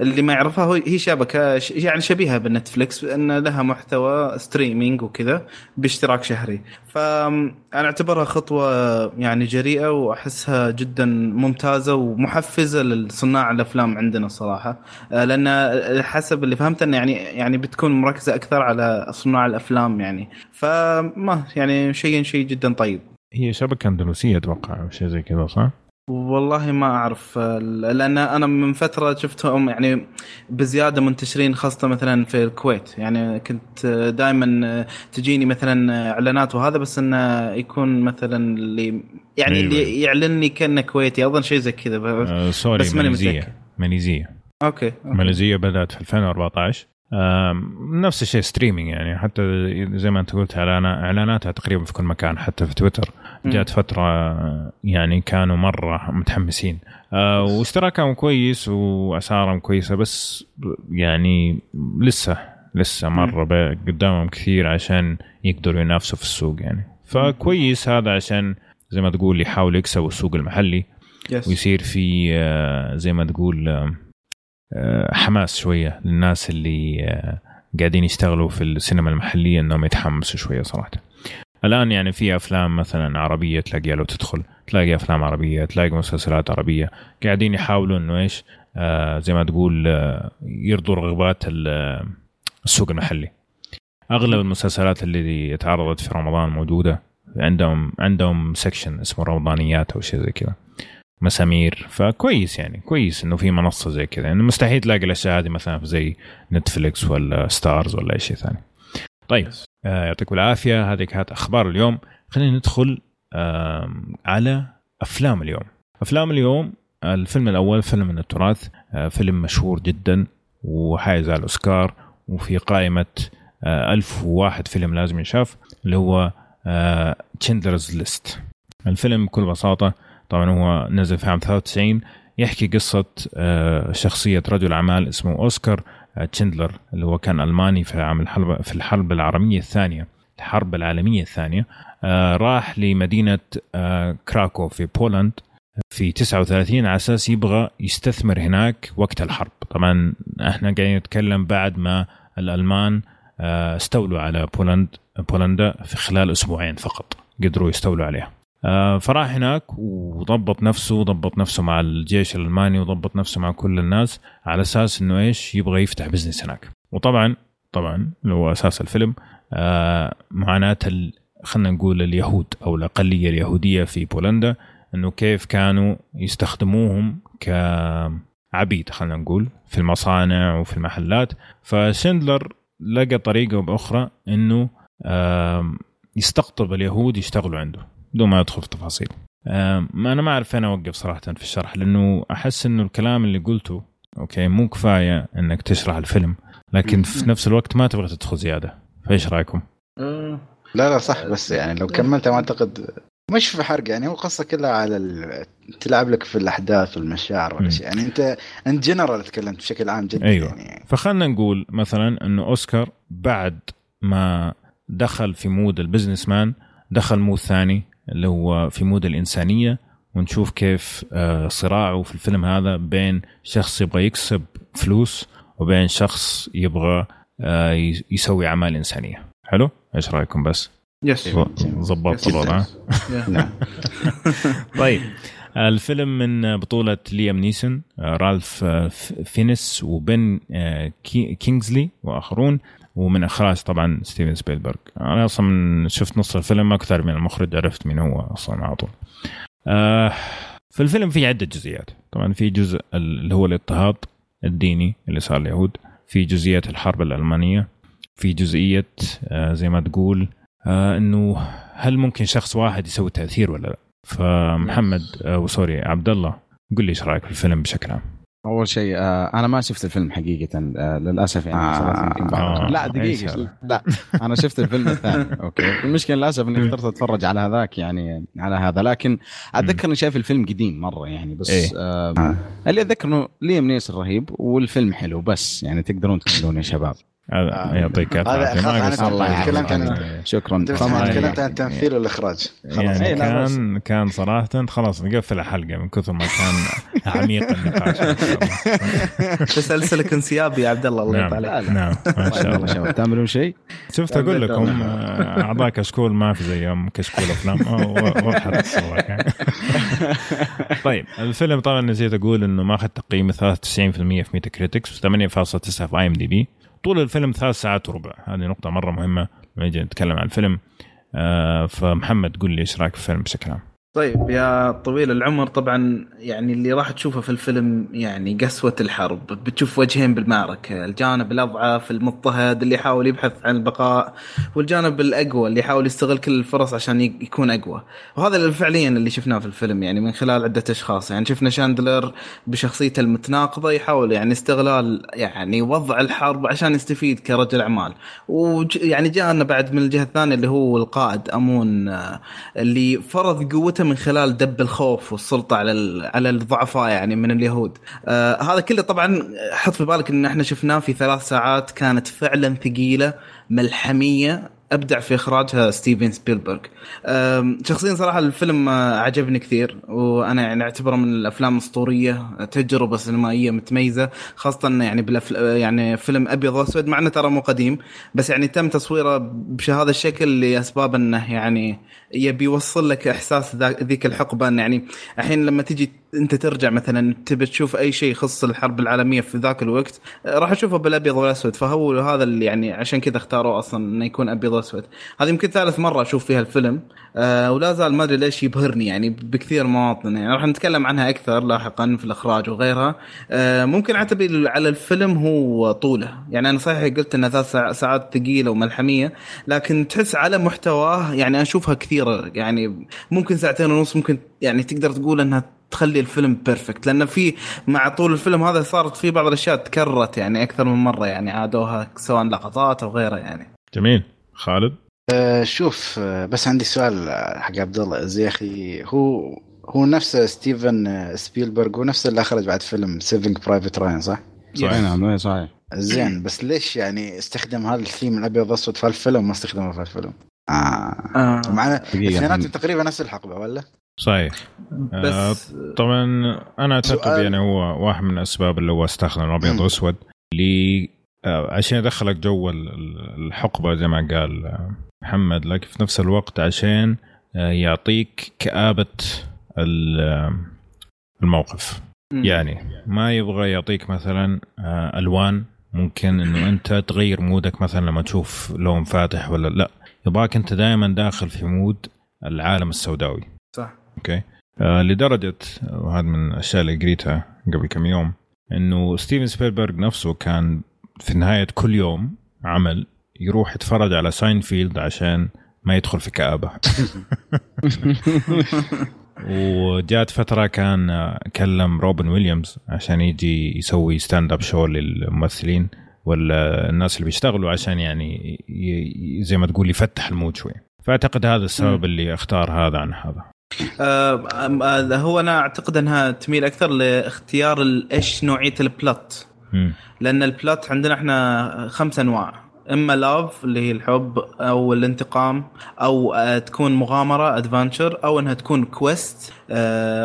اللي ما يعرفها هي شبكة يعني شبيهة بالنتفليكس بأن لها محتوى ستريمينج وكذا باشتراك شهري. فأنا أعتبرها خطوة يعني جريئة وأحسها جدا ممتازة ومحفزة للصناع الأفلام عندنا صراحة، لأن حسب اللي فهمت أن يعني بتكون مركزة أكثر على صناع الأفلام يعني، فما يعني شيء جدا طيب. هي شبكة أندلسية أتوقع أو شيء زي كذا صح؟ والله ما أعرف، لأن أنا من فترة شفتهم يعني بزيادة منتشرين، خاصة مثلا في الكويت، يعني كنت دائما تجيني مثلا إعلانات وهذا، بس إنه يكون مثلا اللي يعني أيوة. اللي يعلنني كأنه كويتي، أظن شيء زي كذا سوري بس ماليزية. أوكي. ماليزيا بدأت في 2014. نفس الشيء ستريمينج، يعني حتى زي ما أنت قلت إعلاناتها تقريبا في كل مكان، حتى في تويتر جات فترة يعني كانوا مرة متحمسين واشتراكهم كويس وأسعارهم كويسة، بس يعني لسه مرة قدامهم كثير عشان يقدروا ينافسوا في السوق يعني. فكويس هذا عشان زي ما تقول يحاول يكسب السوق المحلي ويصير في زي ما تقول حماس شوية للناس اللي قاعدين يشتغلوا في السينما المحلية أنهم يتحمسوا شوية صراحة. الآن يعني في أفلام مثلا عربية تلاقيها، لو تدخل تلاقي أفلام عربية، تلاقي مسلسلات عربية، قاعدين يحاولوا أنه إيش زي ما تقول يرضوا رغبات السوق المحلي. أغلب المسلسلات اللي اتعرضت في رمضان موجودة عندهم سكشن اسمه رمضانيات أو شيء زي كذا، مسامير. فكويس يعني كويس انه في منصه زي كذا، يعني مستحيل تلاقي الاشياء هذه مثلا زي نتفليكس ولا ستارز ولا اي شيء ثاني. طيب يعطيكم العافيه، هذه كانت اخبار اليوم. خلينا ندخل على افلام اليوم. الفيلم الاول فيلم من التراث، فيلم مشهور جدا وحائز على الاوسكار وفي قائمه 1001 فيلم لازم ينشاف، اللي هو تشندلرز ليست. الفيلم بكل بساطه طبعا هو نزل في عام 93، يحكي قصة شخصية رجل أعمال اسمه أوسكار شندلر، اللي هو كان ألماني في عام الحرب العالمية الثانية، الحرب العالمية الثانية. راح لمدينة كراكو في بولند في 39 على أساس يبغى يستثمر هناك وقت الحرب. طبعا احنا قاعدين نتكلم بعد ما الألمان استولوا على بولندا في خلال أسبوعين فقط قدروا يستولوا عليها. فراح هناك وضبط نفسه مع الجيش الألماني وضبط نفسه مع كل الناس على أساس إنه إيش يبغى يفتح بزنس هناك. وطبعا اللي هو أساس الفيلم معاناة خلنا نقول اليهود أو الأقلية اليهودية في بولندا، إنه كيف كانوا يستخدموهم كعبيد خلنا نقول في المصانع وفي المحلات. فشندلر لقى طريقة بأخرى إنه يستقطب اليهود يشتغلوا عنده بدون ما أدخل في تفاصيل. أنا ما أعرف أنا أوقف صراحة في الشرح، لأنه أحس إنه الكلام اللي قلته أوكي مو كفاية إنك تشرح الفيلم، لكن في نفس الوقت ما تبغى تدخل زيادة. فإيش رأيكم؟ لا صح، بس يعني لو كملت ما أعتقد مش في حرق، يعني هو قصة كلها على تلعب لك في الأحداث والمشاعر والأشياء، يعني أنت جنرال تكلمت بشكل عام جدا. أيوة. يعني فخلنا نقول مثلا إنه أوسكار بعد ما دخل في مود البزنس مان دخل مود ثاني اللي هو في مود الإنسانية، ونشوف كيف صراعه في الفيلم هذا بين شخص يبغى يكسب فلوس وبين شخص يبغى يسوي أعمال إنسانية. حلو؟ إيش رأيكم بس؟ ضبط الوضع. طيب الفيلم من بطولة ليام نيسون، رالف فينس، وبن كينغزلي وآخرون، ومن اخراج طبعا ستيفن سبيلبرغ. انا اصلا شفت نص الفيلم اكثر من المخرج، عرفت من هو اصلا على طول. في الفيلم في عده جزئيات، طبعا في جزء اللي هو الاضطهاد الديني اللي صار اليهود، في جزئيه الحرب الالمانيه، في جزئيه زي ما تقول انه هل ممكن شخص واحد يسوي تاثير ولا لا. فمحمد وسوري عبد الله قل لي ايش رايك في الفيلم بشكل عام. أول شيء أنا ما شفت الفيلم حقيقة للأسف، يعني لا دقيقة لا أنا شفت الفيلم الثاني. أوكي المشكلة للأسف إني اخترت أتفرج على هذاك يعني على هذا، لكن أتذكر إني شايف الفيلم قديم مرة يعني، بس إيه؟ اللي أتذكر إنه ليام نيسون رهيب والفيلم حلو، بس يعني تقدرون تقولون يا شباب يعطيك العافية. شكرا. تكلمت عن التمثيل والإخراج يعني كان صراحة خلاص نقفل الحلقة من كثر ما كان عميق النقاش. تسلسلك انسياب يا عبد الله، الله يطلع. نعم ما شاء الله شباب تعملون شيء. شفت أقول لكم أعضاء كشكول ما في زي يوم كشكول أفلام وضحت الصور. طيب الفيلم طبعا نسيت أقول إنه ماخذ تقييم 93% في ميتا كريتكس و8.9 في IMDb. طول الفيلم 3 ساعات وربع، هذه نقطة مرة مهمة لما نجي نتكلم عن الفيلم. فمحمد قل لي إيش رأيك في الفيلم بشكل عام؟ طيب يا طويل العمر, طبعا يعني اللي راح تشوفه في الفيلم يعني قسوة الحرب, بتشوف وجهين بالمعركة, الجانب الأضعف المضطهد اللي يحاول يبحث عن البقاء, والجانب الأقوى اللي يحاول يستغل كل الفرص عشان يكون أقوى. وهذا فعليا اللي شفناه في الفيلم يعني من خلال عدة أشخاص. يعني شفنا شاندلر بشخصيته المتناقضة يحاول يعني استغلال يعني وضع الحرب عشان يستفيد كرجل أعمال, ويعني جاءنا بعد من الجهة الثانية اللي هو القائد أمون اللي فرض قوته من خلال دب الخوف والسلطة على الضعفاء يعني من اليهود. هذا كله طبعا حط في بالك ان احنا شفناه في 3 ساعات, كانت فعلا ثقيلة ملحمية أبدع في إخراجها ستيفن سبيلبرغ. شخصيا صراحة الفيلم عجبني كثير, وأنا يعني أعتبره من الأفلام الأسطورية, تجربة سينمائية متميزة, خاصة يعني يعني فيلم أبيض وأسود, مع أنه ترى مو قديم, بس يعني تم تصويره بهذا الشكل لأسباب أنه يعني يبي يوصل لك إحساس ذيك الحقبة. أن يعني الحين لما تجي أنت ترجع مثلا تبي تشوف أي شيء يخص الحرب العالمية في ذاك الوقت راح أشوفه بالأبيض والأسود, فهو هذا اللي يعني عشان كذا اختاروا أصلا أنه يكون أبيض أسود. هذه يمكن 3 مرة أشوف فيها الفيلم, ولا زال ما أدري ليش يبهرني يعني بكثير مواطن. يعني راح نتكلم عنها أكثر لاحقا في الإخراج وغيرها. ممكن أعتبر على الفيلم هو طوله, يعني أنا صحيح قلت أنها 3 ساعات ثقيلة وملحمية, لكن تحس على محتواه يعني أشوفها كثيرة, يعني ممكن 2.5 ساعة ممكن يعني تقدر تقول أنها تخلي الفيلم بيرفكت, لأن في مع طول الفيلم هذا صارت في بعض الأشياء تكررت يعني أكثر من مرة, يعني عادوها سواء لقطات أو غيرها. يعني جميل. خالد شوف, بس عندي سؤال حق عبد الله زيخي, هو نفس ستيفن سبيلبرغ ونفس اللي أخرج بعد فيلم سيفينج برايفت راين, صح؟ صحيح نعم صحيح. زين, بس ليش يعني استخدم هذا الثيم الأبيض أسود في الفيلم وما استخدمه في الفيلم؟ معنا الاثنين تقريبا نفس الحقبة ولا؟ صحيح. بس طبعا أنا أعتقد يعني هو واحد من الأسباب اللي هو استخدم الأبيض أسود لي عشان يدخلك جو الحقبة زي ما قال محمد, لكن في نفس الوقت عشان يعطيك كآبة الموقف. يعني ما يبغى يعطيك مثلا ألوان ممكن أنه أنت تغير مودك مثلا لما تشوف لون فاتح ولا لا, يبغاك أنت دائما داخل في مود العالم السوداوي, صح؟ أوكي. لدرجة وهذا من الأشياء اللي قريتها قبل كم يوم أنه ستيفن سبيلبرغ نفسه كان في نهاية كل يوم عمل يروح يتفرج على ساينفيلد عشان ما يدخل في كآبة. وجات فترة كان كلم روبن ويليامز عشان يجي يسوي ستاند اب شو للممثلين ولا الناس اللي بيشتغلوا عشان يعني زي ما تقول يفتح المود شوي. فأعتقد هذا السبب اللي اختار هذا عن هذا. هو أنا أعتقد أنها تميل أكثر لاختيار إيش نوعية البلوت, لأن البلوت عندنا إحنا 5 أنواع, إما لاف اللي هي الحب أو الانتقام أو تكون مغامرة أدفانشر, أو أنها تكون كويست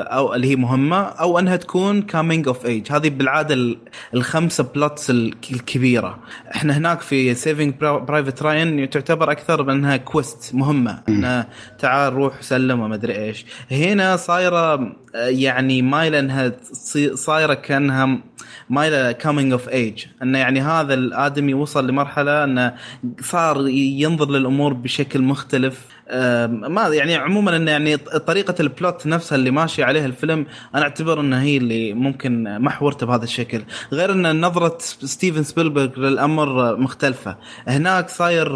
أو اللي هي مهمة, أو أنها تكون كامينج أوف إيج. هذه بالعادة 5 بلوتس الكبيرة. إحنا هناك في سيفينج برايفت راين تعتبر أكثر بأنها كويست مهمة, أنها تعال روح سلم وما أدري إيش. هنا صايرة يعني مايلة أنها صايرة كأنها مايلة كامينج أوف إيج, أن يعني هذا الآدمي وصل لمرحلة أنه صار ينظر للأمور بشكل مختلف. ما يعني عموما أن يعني طريقة البلوت نفسها اللي ماشي عليها الفيلم أنا أعتبر أنها هي اللي ممكن محورته بهذا الشكل, غير أن نظرة ستيفن سبيلبرغ للأمر مختلفة. هناك صاير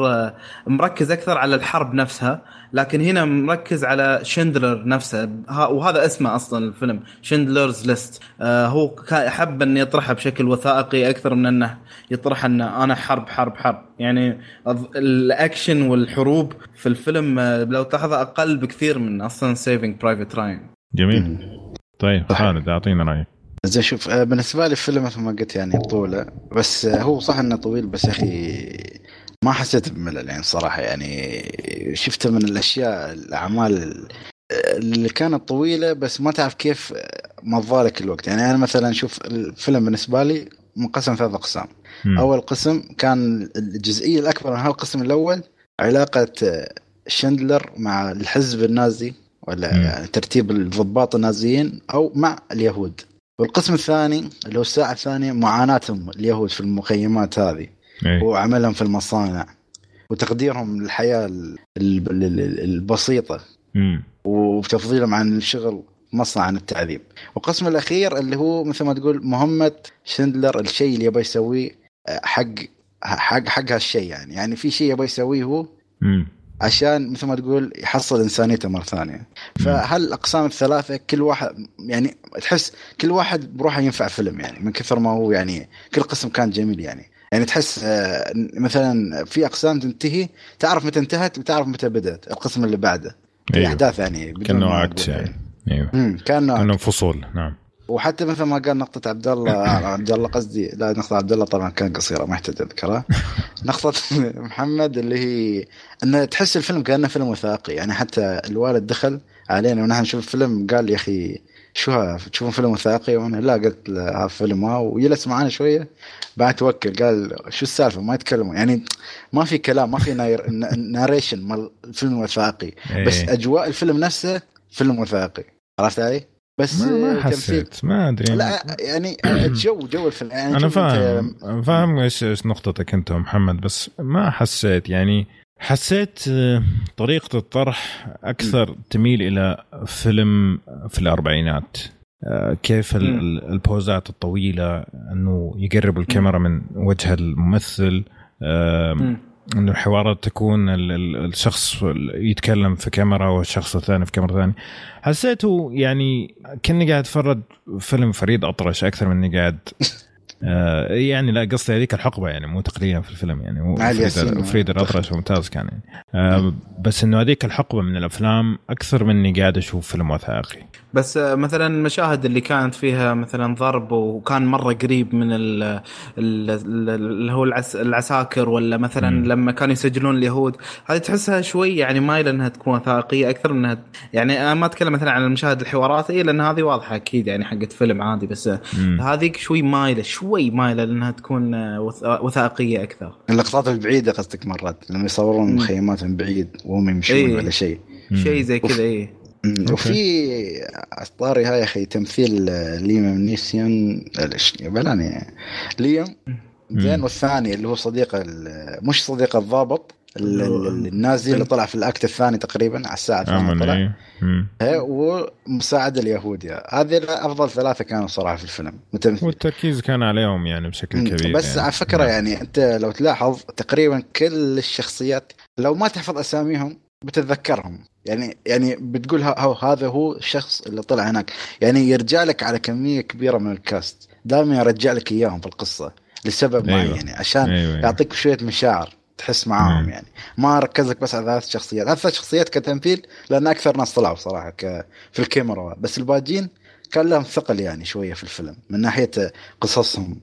مركز أكثر على الحرب نفسها, لكن هنا مركز على شندلر نفسه, وهذا اسمه أصلا الفيلم شندلرز ليست. هو حب أن يطرحها بشكل وثائقي أكثر من أنه يطرح أن أنا حرب حرب حرب. يعني الأكشن والحروب في الفيلم لو تلاحظ أقل بكثير من أصلا سيفينج برايفت راين. جميل. طيب خالد أعطينا رأيك. زي شوف, بالنسبة لي الفيلم مثل ما قلت يعني طوله, بس هو صح أنه طويل, بس أخي ما حسيت بملل يعني صراحة. يعني شفته من الأشياء الأعمال اللي كانت طويلة بس ما تعرف كيف مضالك الوقت. يعني أنا مثلا شوف الفيلم بالنسبة لي منقسم 3 أقسام. أول قسم كان الجزئية الأكبر من هذا القسم الأول, علاقة شندلر مع الحزب النازي ولا يعني ترتيب الضباط النازيين أو مع اليهود. والقسم الثاني اللي هو الساعة الثانية معاناتهم اليهود في المخيمات هذه وعملهم في المصانع وتقديرهم للحياة البسيطة وتفضيلهم عن شغل مصنع عن التعذيب. والقسم الأخير اللي هو مثل ما تقول مهمة شندلر، الشيء اللي يبغى يسويه حق هالشيء، يعني في شيء يبغى يسويه هو عشان مثل ما تقول يحصل إنسانيته مرة ثانية. فهل الأقسام الثلاثة كل واحد يعني تحس كل واحد بروحه ينفع فيلم، يعني من كثر ما هو يعني كل قسم كان جميل. يعني تحس مثلا في أقسام تنتهي تعرف متى انتهت وتعرف متى بدأت القسم اللي بعده. أيوة. الأحداث يعني كأنه عكس يعني. أيوة. كأنه فصول. نعم. وحتى مثل ما قال نقطة عبدالله طبعا كان قصيرة ما احتاج أذكرها. نقطة محمد اللي هي أن تحس الفيلم كأنه فيلم وثائقي، يعني حتى الوالد دخل علينا ونحن نشوف فيلم قال يا أخي شو ها تشوفون فيلم وثائقي؟ وأنا لا، قلت له فيلم ها، ويجلس معنا شوية بعد توكل قال شو السالفة ما يتكلمون، يعني ما في كلام، ما في ناريشن مال الفيلم الوثائقي، بس أجواء الفيلم نفسه فيلم وثائقي. عرفت علي؟ بس ما حسيت، ما أدري لا يعني الجو الفيلم يعني أنا فاهم إيش نقطتك أنت محمد، بس ما حسيت، يعني حسيت طريقة الطرح أكثر تميل إلى فيلم في الأربعينات، كيف البوزات الطويلة، أنه يقرب الكاميرا من وجه الممثل، أنه الحوارات تكون الشخص يتكلم في كاميرا والشخص الثاني في كاميرا ثانية. حسيته يعني كأني قاعد أتفرج فيلم فريد أطرش أكثر من أني قاعد يعني لا قصة هذيك الحقبة، يعني مو تقليلا في الفيلم، يعني فريد الأطرش ممتاز كان يعني بس إنه هذيك الحقبة من الأفلام أكثر من أني قاعد أشوف فيلم وثائقي. بس مثلا المشاهد اللي كانت فيها مثلا ضرب وكان مرة قريب من اللي هو العساكر، ولا مثلا لما كانوا يسجلون اليهود، هذه تحسها شوي يعني مايلة أنها تكون وثائقية أكثر منها، يعني أنا ما أتكلم مثلا عن المشاهد الحواراتية لأن هذه واضحة أكيد يعني حقت فيلم عادي، بس هذه شوي مايلة لأنها تكون وثائقية أكثر. اللقطات البعيدة قصدك مرات لما يصورون مخيمات من بعيد وهم يمشون ولا شيء زي كذا. وفي أطاري هاي أخي تمثيل ليام نيسون ليام زين، والثاني اللي هو صديقه مش صديق الضابط النازي اللي طلع في الأكت الثاني تقريبا على الساعة 8 طلع، ومساعد اليهودي. هذه أفضل ثلاثة كانوا صراحة في الفيلم والتركيز كان عليهم يعني بشكل كبير. بس يعني على فكرة يعني أنت لو تلاحظ تقريبا كل الشخصيات لو ما تحفظ أساميهم بتتذكرهم، يعني بتقول هذا هو الشخص اللي طلع هناك، يعني يرجع لك على كمية كبيرة من الكاست دائما يرجع لك إياهم في القصة لسبب معين، يعني عشان يعطيك شوية مشاعر تحس معاهم. يعني ما ركزك بس على ثلاث شخصيات كتمثيل، لأن أكثر ناس طلعوا صراحة في الكاميرا، بس الباجين كان لهم ثقل يعني شوية في الفيلم من ناحية قصصهم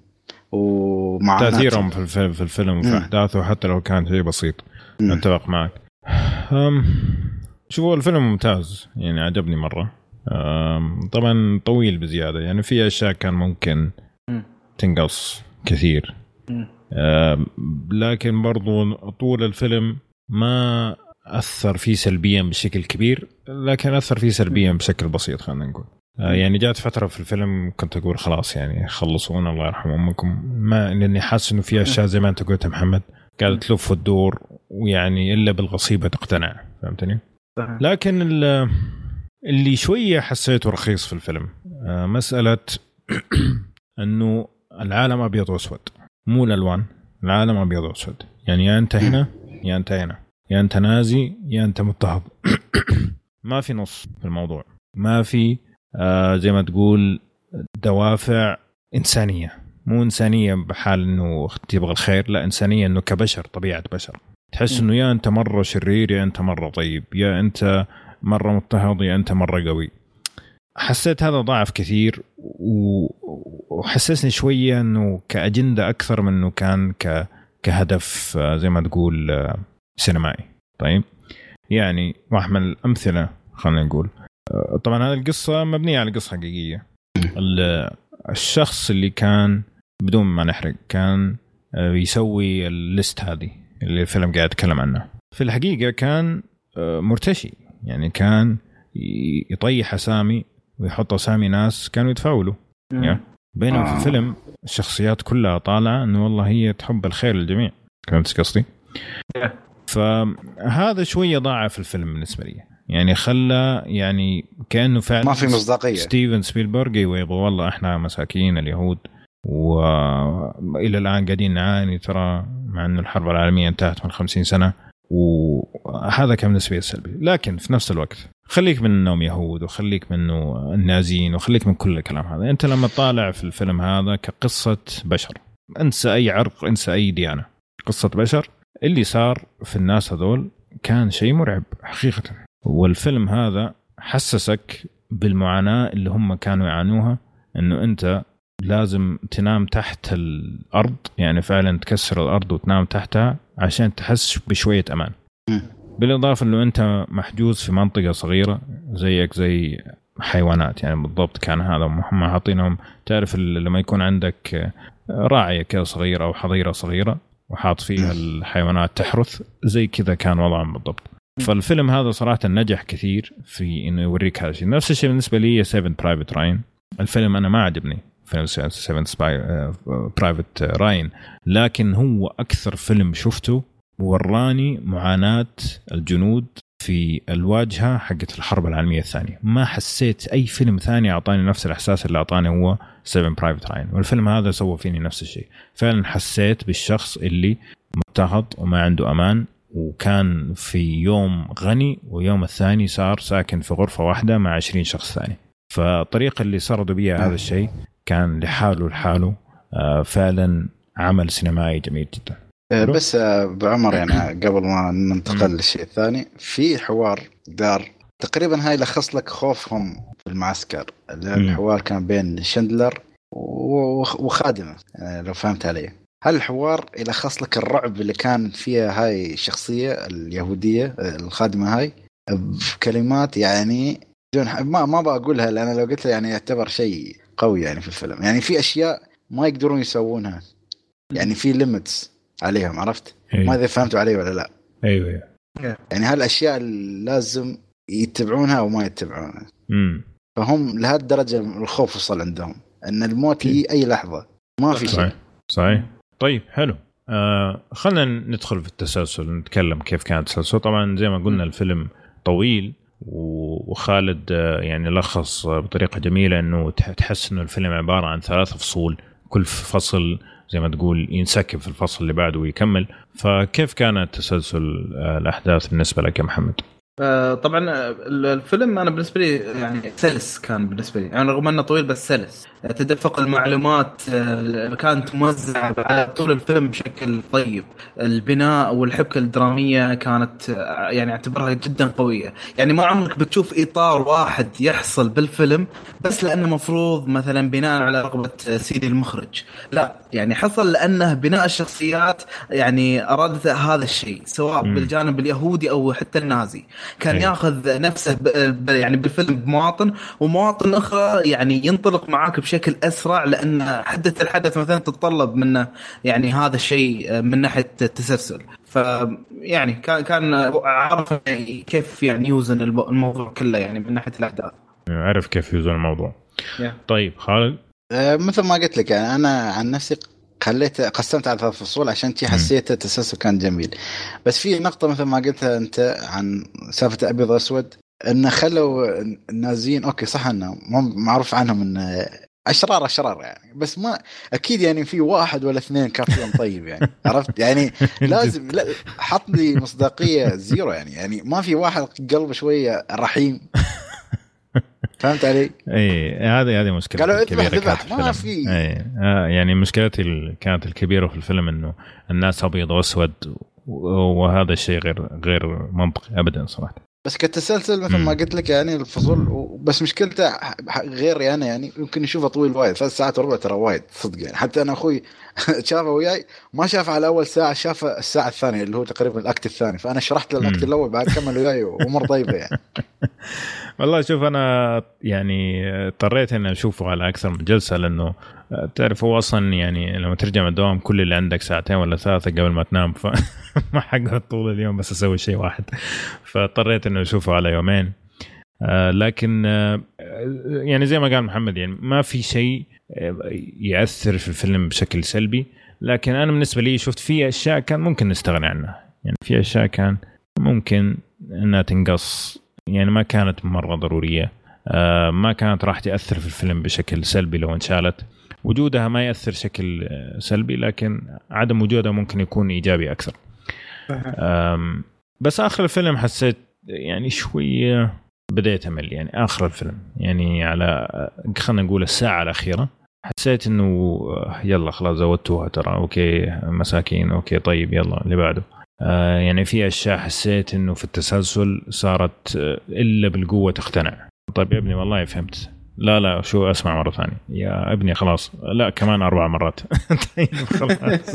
ومعاناتهم تأثيرهم في الفيلم وفي أحداثه، حتى لو كان شيء بسيط. أتفق معك. شوفوا الفيلم ممتاز يعني عجبني مرة. طبعا طويل بزيادة، يعني في أشياء كان ممكن تنقص كثير، لكن برضو طول الفيلم ما أثر فيه سلبيا بشكل كبير، لكن أثر فيه سلبيا بشكل بسيط خلينا نقول. يعني جات فترة في الفيلم كنت أقول خلاص يعني خلصونا الله يرحم أمكم، ما لأني حاسس إنه في أشياء زي ما أنت قلت محمد قاعد تلف الدور، ويعني إلا بالغصيبة تقتنع، فهمتني؟ لكن اللي شوية حسيته رخيص في الفيلم مسألة إنه العالم أبيض وأسود، مو الألوان، العالم أبيض وأسود، يعني يا أنت هنا يا أنت هنا، يا أنت نازي يا أنت مضطهد. ما في نص في الموضوع، ما في زي ما تقول دوافع إنسانية، مو إنسانية بحال إنه تبغى الخير، لا إنسانية إنه كبشر، طبيعة بشر، تحس إنه يا أنت مرة شرير يا أنت مرة طيب، يا أنت مرة مضطهد يا أنت مرة قوي. حسيت هذا ضعف كثير، وحسسني شوية أنه كأجندة أكثر من أنه كان كهدف زي ما تقول سينمائي. طيب يعني وأحمل أمثلة خلينا نقول، طبعا هذه القصة مبنية على قصة حقيقية. الشخص اللي كان بدون ما نحرق كان يسوي الليست هذه اللي الفيلم قاعد يتكلم عنها، في الحقيقة كان مرتشي، يعني كان يطيح أسامي ويحط أسامي ناس كانوا يتفاولوا، بينما في الفيلم الشخصيات كلها طالعة أنه والله هي تحب الخير للجميع. كنت قصدي فهذا شوية ضاع في الفيلم بالنسبة لي، يعني خلى يعني كأنه فعلا ما في مصداقية. ستيفن سبيلبرغ يبغى والله احنا مساكين اليهود وإلى الآن قاعدين نعاني ترى، مع أنه الحرب العالمية انتهت من 50 سنة، وهذا كان نسبيا سلبي. لكن في نفس الوقت خليك من النوم يهود وخليك منه النازيين وخليك من كل الكلام هذا. أنت لما تطالع في الفيلم هذا كقصة بشر، انسى أي عرق، انسى أي ديانة، قصة بشر. اللي صار في الناس هذول كان شيء مرعب حقيقة، والفيلم هذا حسسك بالمعاناة اللي هم كانوا يعانوها، أنه أنت لازم تنام تحت الأرض، يعني فعلا تكسر الأرض وتنام تحتها عشان تحس بشوية أمان. بالإضافة أنه أنت محجوز في منطقة صغيرة زيك زي حيوانات، يعني بالضبط كان هذا هم حاطينهم. تعرف لما يكون عندك راعية كده صغيرة أو حظيرة صغيرة وحاط فيها الحيوانات تحرث، زي كذا كان وضعهم بالضبط. فالفيلم هذا صراحة نجح كثير في إنه يوريك هذا الشيء. نفس الشيء بالنسبة لي Saving Private Ryan. الفيلم أنا ما عجبني فيلم Saving Private Ryan، لكن هو أكثر فيلم شفته وراني معاناة الجنود في الواجهة حقت الحرب العالمية الثانية. ما حسيت أي فيلم ثاني أعطاني نفس الإحساس اللي أعطاني هو Saving Private Ryan، والفيلم هذا سوى فيني نفس الشيء. فعلا حسيت بالشخص اللي مضطهد وما عنده أمان، وكان في يوم غني ويوم الثاني صار ساكن في غرفة واحدة مع 20 شخص ثاني. فالطريقة اللي سردوا بيها هذا الشيء كان لحاله فعلا عمل سينمائي جميل جدا. بس أبو عمر، يعني قبل ما ننتقل للشيء الثاني، في حوار دار تقريبا هاي يلخص لك خوفهم في المعسكر. الحوار كان بين شندلر وخادمه، لو فهمت عليه. هل الحوار يلخص لك الرعب اللي كان فيها هاي الشخصية اليهودية الخادمة هاي بكلمات، يعني ما بقولها، لأن لو قلت يعني يعتبر شيء قوي يعني في الفيلم. يعني في أشياء ما يقدرون يسوونها، يعني في ليميتس عليهم، عرفت؟ أيوة. ما إذا فهمتوا عليه ولا لا؟ أيوة. يعني هالأشياء لازم يتبعونها وما يتبعونها. فهم لهالدرجة الخوف وصل عندهم أن الموت لي أي لحظة، ما في شيء. صحيح. طيب حلو. خلنا ندخل في التسلسل، نتكلم كيف كان التسلسل. طبعا زي ما قلنا الفيلم طويل، وخالد يعني لخص بطريقة جميلة، أنه تحس أنه الفيلم عبارة عن 3 فصول، كل فصل زي ما تقول ينسكب في الفصل اللي بعده ويكمل. فكيف كان تسلسل الأحداث بالنسبة لك يا محمد؟ طبعا الفيلم أنا بالنسبة لي يعني سلس، كان بالنسبة لي يعني رغم أنه طويل بس سلس. تدفق المعلومات كانت موزعة على طول الفيلم بشكل طيب. البناء والحبكة الدرامية كانت يعني اعتبرها جدا قوية. يعني ما عمرك بتشوف إطار واحد يحصل بالفيلم بس لأنه مفروض مثلا بناء على رغبة سيدي المخرج، لا يعني حصل لأنه بناء الشخصيات يعني أرادت هذا الشيء، سواء بالجانب اليهودي أو حتى النازي. كان ياخذ نفسه يعني بالفيلم بمواطن ومواطن أخرى، يعني ينطلق معاك بشكل أسرع، لأن الحدث مثلا تتطلب منه يعني هذا الشيء من ناحية التسلسل. فيعني كان عارف كيف يعني يوزن الموضوع كله، يعني من ناحية الأحداث عارف كيف يوزن الموضوع. طيب خالد، مثل ما قلت لك يعني أنا عن نفسي قسمت على 3 فصول عشان تي حسيت التسلسل كان جميل. بس في نقطة مثل ما قلتها أنت عن سالفة أبيض أسود، إن خلوا النازيين أوكي صح إنه معروف عنهم إن أشرار يعني، بس ما أكيد يعني في 1 ولا 2 كافيين طيب يعني، عرفت؟ يعني لازم حط لي مصداقية 0 يعني ما في واحد قلبه شوية رحيم، فهمت علي؟ اي هذه مشكله كبيره كانت. ما في يعني مشكلتي كانت الكبيره في الفيلم انه الناس ابيض واسود، وهذا الشيء غير منطقي ابدا صراحه. بس كتسلسل مثل ما قلت لك يعني الفصول، بس مشكلته غير يعني يمكن نشوفه طويل وايد، 3 ساعات وربع ترى وايد صدق يعني. حتى انا اخوي شافه وياي ما شاف على اول ساعه، شاف الساعه الثانيه اللي هو تقريبا الاكت الثاني، فانا شرحت له الاكت الاول بعد كمل وياي وامور طيبه يعني. والله شوف انا يعني اضطريت اني اشوفه على اكثر من جلسه، لانه تعرف هو اصلا يعني لما ترجع من الدوام كل اللي عندك 2 ولا 3 قبل ما تنام، فما حقعد طول اليوم بس اسوي شيء واحد، فاضطريت انه اشوفه على 2 يوم. لكن يعني زي ما قال محمد يعني ما في شيء يأثر في الفيلم بشكل سلبي، لكن انا بالنسبه لي شفت فيه اشياء كان ممكن نستغني عنها، يعني في اشياء كان ممكن انها تنقص يعني ما كانت مرة ضرورية، ما كانت راح تأثر في الفيلم بشكل سلبي لو انشالت، وجودها ما يأثر شكل سلبي، لكن عدم وجودها ممكن يكون إيجابي أكثر. بس آخر الفيلم حسيت يعني شوية بدأت أمل، يعني آخر الفيلم يعني على خلنا نقول الساعة الأخيرة حسيت إنه يلا خلاص زودتوها ترى، أوكي مساكين، أوكي طيب يلا اللي بعده. يعني في أشياء حسيت إنه في التسلسل صارت إلا بالقوة تقتنع، طيب يا ابني والله فهمت، لا لا شو أسمع مرة ثانية يا ابني خلاص، لا كمان 4 مرات طيب خلاص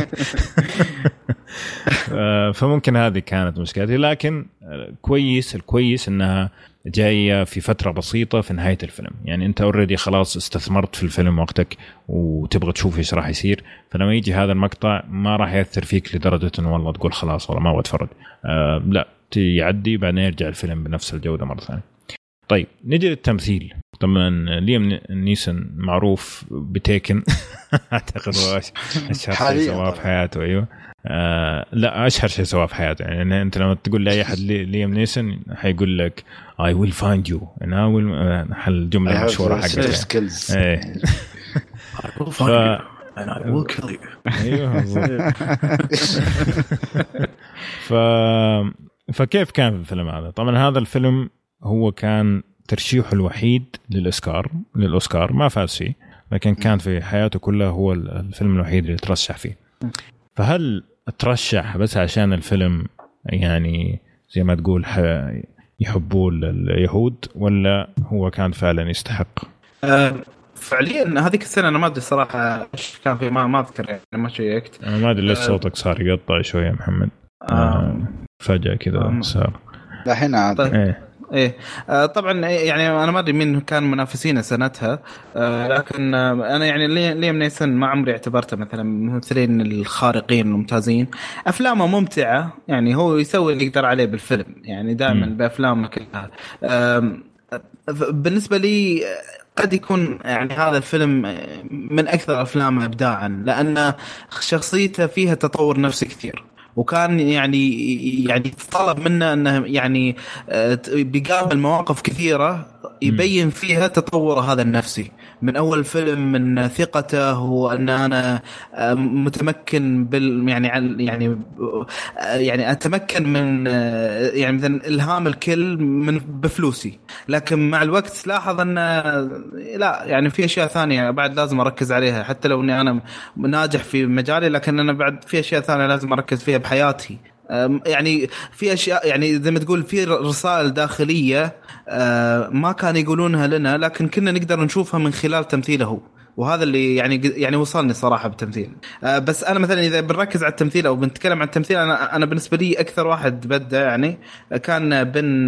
فممكن هذه كانت مشكلتي، لكن الكويس إنها جاية في فترة بسيطة في نهاية الفيلم، يعني أنت أوريدي خلاص استثمرت في الفيلم وقتك وتبغى تشوف إيش راح يصير، فلما يجي هذا المقطع ما راح يأثر فيك لدرجة إن والله تقول خلاص والله ما بتفرج، لا يعدي بعدين يرجع الفيلم بنفس الجودة مرة ثانية. طيب نجي للتمثيل، طبعا ليام نيسون معروف بتيكن أعتقد أشهر شيء سواه في حياته. أيوه لا أشهر شيء سواه في حياته، يعني أنت لما تقول لأي أحد ليام نيسون حيقول لك I will find you and I will الجملة المشهورة حقتها I will find you and I will kill you. أيوه فكيف كان الفيلم هذا؟ طبعا هذا الفيلم هو كان ترشيحه الوحيد للأوسكار ما فاز فيه، لكن كان في حياته كلها هو الفيلم الوحيد اللي ترشح فيه. فهل ترشح بس عشان الفيلم يعني زي ما تقول يحبوه اليهود، ولا هو كان فعلا يستحق؟ فعليا هذيك السنة أنا ما أدري صراحة كان في ما أذكر، يعني ما شيكت. أنا ما أدري ليش صوتك صار يقطع شوية يا محمد، فجأة كذا صار. الحين عاد ايه طبعا يعني انا ما ادري مين كان منافسين سنتها، لكن انا يعني ليام نيسون ما عمري اعتبرته مثلا من الممثلين الخارقين الممتازين. افلامه ممتعه، يعني هو يسوي اللي يقدر عليه بالفيلم، يعني دائما بافلامه كلها. بالنسبه لي قد يكون يعني هذا الفيلم من اكثر افلامه ابداعا، لان شخصيته فيها تطور نفسي كثير، وكان يعني طلب منه انه يعني بيقابل مواقف كثيره يبين فيها تطور هذا النفسي من اول فيلم، من ثقته وان انا متمكن بال يعني يعني يعني اتمكن من يعني مثلا الهام الكل من بفلوسي، لكن مع الوقت لاحظ ان لا يعني في اشياء ثانيه بعد لازم اركز عليها، حتى لو اني انا ناجح في مجالي لكن انا بعد في اشياء ثانيه لازم اركز فيها بحياتي. يعني في أشياء يعني زي ما تقول في رسائل داخلية ما كان يقولونها لنا، لكن كنا نقدر نشوفها من خلال تمثيله، وهذا اللي يعني وصلني صراحة بالتمثيل. بس أنا مثلا إذا بنركز على التمثيل أو بنتكلم عن التمثيل، أنا بالنسبة لي أكثر واحد بدأ يعني كان بن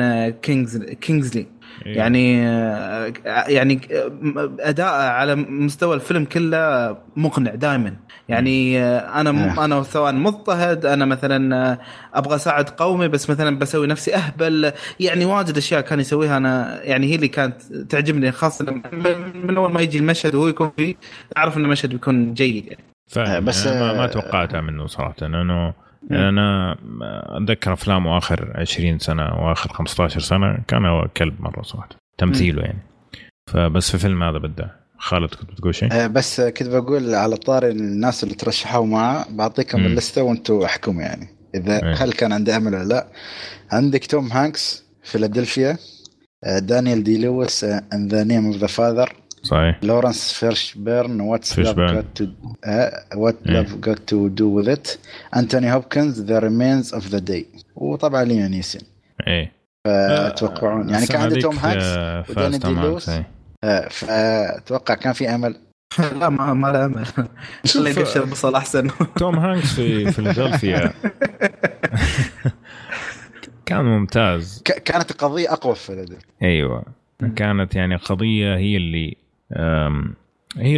كينغزلي، يعني أداءه على مستوى الفيلم كله مقنع دائما. يعني أنا سواء مضطهد، أنا مثلا أبغى أساعد قومي بس مثلا بسوي نفسي أهبل، يعني واجد أشياء كان يسويها أنا، يعني هي اللي كانت تعجبني، خاصة من أول ما يجي المشهد وهو يكون فيه أعرف أن المشهد بيكون جيد يعني. بس ما توقعتها منه صراحة، لأنه أنا أتذكر أفلامه آخر 20 سنة وآخر 15 سنة كان هو كلب مرة صراحة تمثيله يعني. فبس في فيلم هذا بدأ. خالد كنت بتقول شيء؟ بس كنت بقول على طاري الناس اللي ترشحوا معه بعطيكم اللستة وانتوا أحكم يعني إذا هل كان عنده أمل ولا لا. عندك توم هانكس فيلادلفيا، دانيال دي لويس and the name of the father، صحيح، لورنس فيرشبيرن What Love Got to Do With It، أنتوني هوبكنز The Remains of the Day، وطبعا ليام نيسون. إيه فتوقعون يعني كان عنده توم هانكس ودانيال دي لويس، فأتوقع كان في أمل. لا ما لا أمل، خلي يقشر بصل أحسن. توم هانكس في فيلادلفيا كان ممتاز، كانت القضية أقوى في فيلادلفيا. أيوة كانت يعني قضية هي اللي